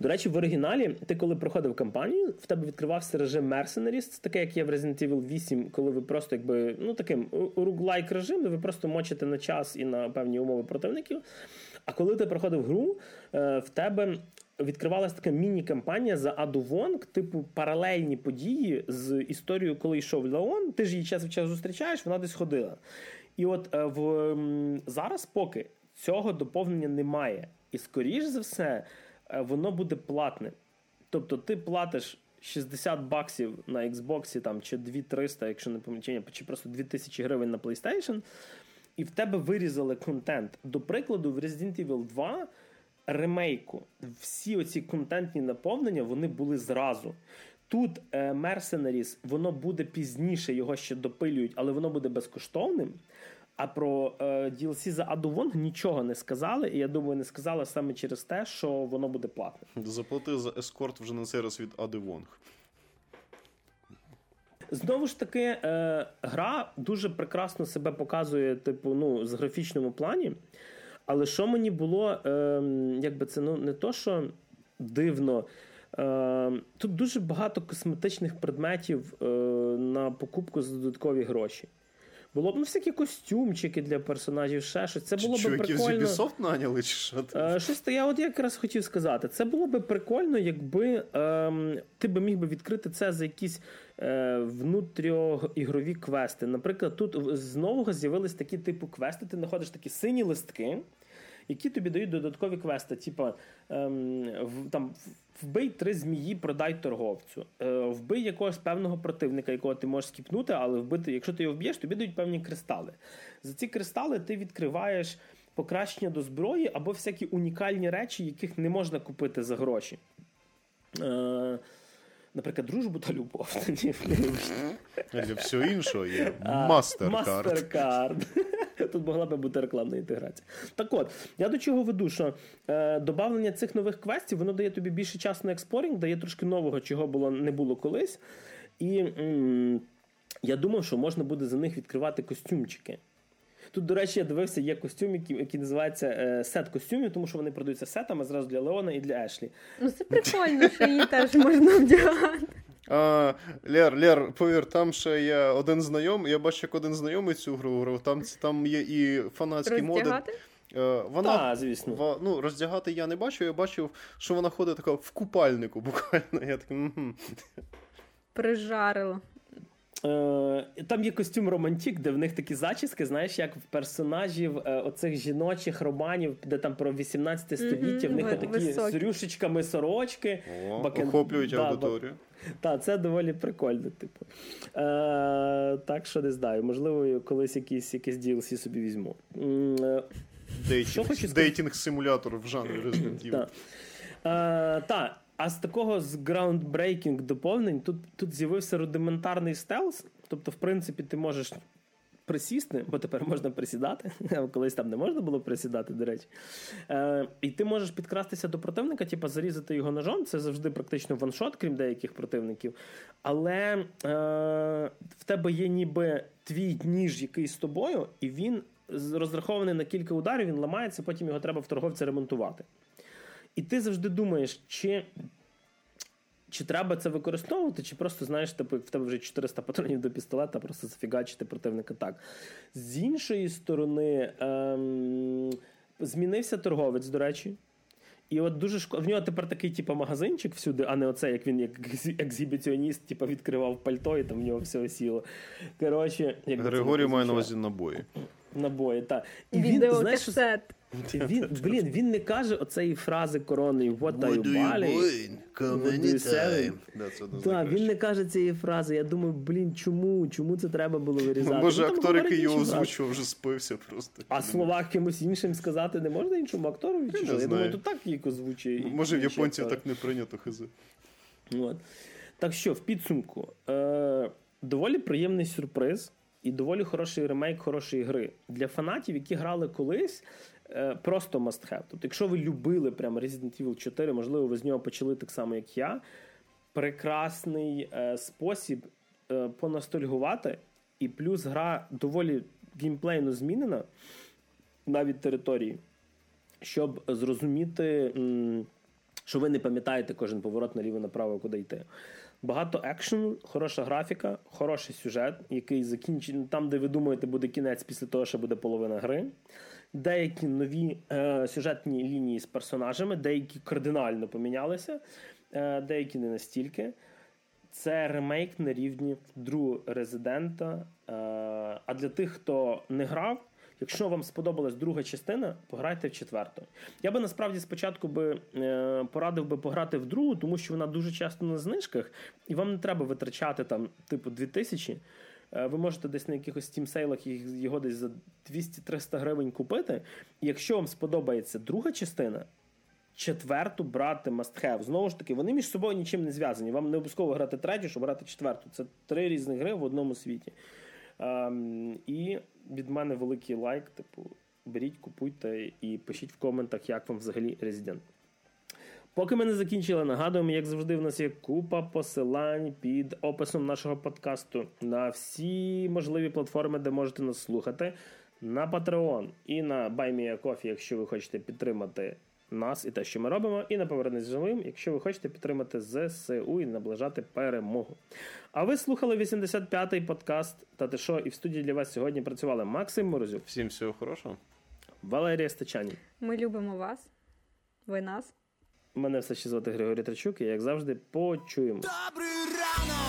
До речі, в оригіналі, ти коли проходив кампанію, в тебе відкривався режим Mercenaries, таке, як є в Resident Evil вісім, коли ви просто, якби, ну, таким руглайк режим, де ви просто мочите на час і на певні умови противників. А коли ти проходив гру, в тебе відкривалася така міні-кампанія за Аду Вонг, типу паралельні події з історією, коли йшов Леон, ти ж її час в час зустрічаєш, вона десь ходила. І от в... зараз поки цього доповнення немає. І, скоріш за все, воно буде платне. Тобто ти платиш шістдесят баксів на Xbox там, чи дві тисячі триста, якщо не помічення, чи просто дві тисячі гривень на PlayStation, і в тебе вирізали контент. До прикладу, в Resident Evil два ремейку всі оці контентні наповнення, вони були зразу. Тут е, Mercenaries, воно буде пізніше, його ще допилюють, але воно буде безкоштовним. А про е, ді ел сі за Аду Вонг нічого не сказали, і я думаю, не сказали саме через те, що воно буде платне. Заплати за ескорт вже на цей раз від Ади Вонг. Знову ж таки, е, гра дуже прекрасно себе показує, типу, ну, з графічному плані. Але що мені було, е, якби це, ну, не то, що дивно. Е, тут дуже багато косметичних предметів е, на покупку за додаткові гроші. Було б, ну, всякі костюмчики для персонажів, ще щось. Це було б прикольно. Чуваків з Ubisoft наняли, чи що? Е, щось, я от якраз хотів сказати. Це було б прикольно, якби е, ти б міг би відкрити це за якісь е, внутріоігрові квести. Наприклад, тут з нового з'явились такі типу квести. Ти знаходиш такі сині листки, які тобі дають додаткові квести. Типа, е, там, вбий три змії, продай торговцю. Е, вбий якогось певного противника, якого ти можеш скіпнути, але вбити, якщо ти його вб'єш, тобі дають певні кристали. За ці кристали ти відкриваєш покращення до зброї або всякі унікальні речі, яких не можна купити за гроші. Е, Наприклад, дружбу та любов. Для всього іншого є MasterCard. MasterCard. Тут могла би бути рекламна інтеграція. Так от, я до чого веду, що е, додавання цих нових квестів, воно дає тобі більше часу на експлорінг, дає трошки нового, чого було, не було колись. І м- я думав, що можна буде за них відкривати костюмчики. Тут, до речі, я дивився, є костюм, який, який називається е, сет костюмів, тому що вони продаються сетами зразу для Леона і для Ешлі. Ну це прикольно, що її теж можна вдягати. А, Лєр, Лєр, повір, там ще є один знайомий, я бачу, як один знайомий цю гру грав, там, там є і фанатські роздягати? Моди. Вона, Та, звісно. В, ну, роздягати я не бачив, я бачив, що вона ходить така в купальнику буквально. Я так, м-м-м. Прижарило. Там є костюм романтик, де в них такі зачіски, знаєш, як в персонажів оцих жіночих романів, де там про вісімнадцяте століття, в них mm-hmm, такі високі. З рюшечками сорочки. О, бакен... Охоплюють да, аудиторію. Бак... Так, це доволі прикольно. Типу. Е, так що не знаю, можливо, колись якісь, якісь ді ел сі собі візьму. Дейтінг-симулятор в жанрі Resident Evil. Так. А з такого з groundbreaking доповнень тут, тут з'явився рудиментарний стелс. Тобто, в принципі, ти можеш присісти, бо тепер можна присідати. Колись там не можна було присідати, до речі. Е, і ти можеш підкрастися до противника, типу зарізати його ножом. Це завжди практично ваншот, крім деяких противників. Але е, в тебе є ніби твій ніж, який з тобою, і він розрахований на кілька ударів, він ламається, потім його треба в торговця ремонтувати. І ти завжди думаєш, чи, чи треба це використовувати, чи просто, знаєш, типу, в тебе вже чотириста патронів до пістолета, просто зафігачити противника так. З іншої сторони, ем, змінився торговець, до речі. І от дуже шкода. В нього тепер такий, типу, магазинчик всюди, а не оце, як він, як екзибіціоніст, типу, відкривав пальто, і там в нього все осіло. Коротше, як Григорій має на увазі набої. Набої, так. І він, знаєш, Він, блін, він не каже оцеї фрази коронної «What are you buying? Come anytime». Так, він не каже цієї фрази. Я думаю, блін, чому? Чому це треба було вирізати? Може, актор, який його озвучував, вже спився просто. А слова кимось іншим сказати не можна іншому актору? Я, я думаю, то так їх озвучує. Може, в японців так не прийнято, хизи. От. Так що, в підсумку, е- доволі приємний сюрприз і доволі хороший ремейк хорошої гри. Для фанатів, які грали колись, просто must have. Тобто, якщо ви любили прямо Resident Evil чотири, можливо, ви з нього почали так само, як я, прекрасний е, спосіб е, понастольгувати, і плюс гра доволі геймплейно змінена навіть території, щоб зрозуміти, м- що ви не пам'ятаєте кожен поворот наліво-направо, куди йти. Багато екшену, хороша графіка, хороший сюжет, який закінчений там, де ви думаєте, буде кінець, після того ще буде половина гри. Деякі нові е, сюжетні лінії з персонажами, деякі кардинально помінялися, е, деякі не настільки. Це ремейк на рівні другого Резидента. Е, а для тих, хто не грав, якщо вам сподобалась друга частина, пограйте в четверту. Я би насправді спочатку би, е, порадив би пограти в другу, тому що вона дуже часто на знижках, і вам не треба витрачати там типу дві тисячі. Ви можете десь на якихось Steam-сейлах його десь за двісті-триста гривень купити. І якщо вам сподобається друга частина, четверту брати must have. Знову ж таки, вони між собою нічим не зв'язані. Вам не обов'язково грати третю, щоб грати четверту. Це три різні гри в одному світі. Ем, і від мене великий лайк. Типу, беріть, купуйте і пишіть в коментах, як вам взагалі Resident. Поки ми не закінчили, нагадуємо, як завжди, в нас є купа посилань під описом нашого подкасту на всі можливі платформи, де можете нас слухати, на Patreon і на Buy Me a Coffee, якщо ви хочете підтримати нас і те, що ми робимо, і на Повернись живим, якщо ви хочете підтримати ЗСУ і наближати перемогу. А ви слухали вісімдесят п'ятий подкаст «Та ти що?» і в студії для вас сьогодні працювали Максим Морозюк. Всім всього хорошого. Валерія Стачанін. Ми любимо вас. Ви нас. Мене все ще звати Григорій Тричук, і, як завжди, почуємо. Добрий ранок!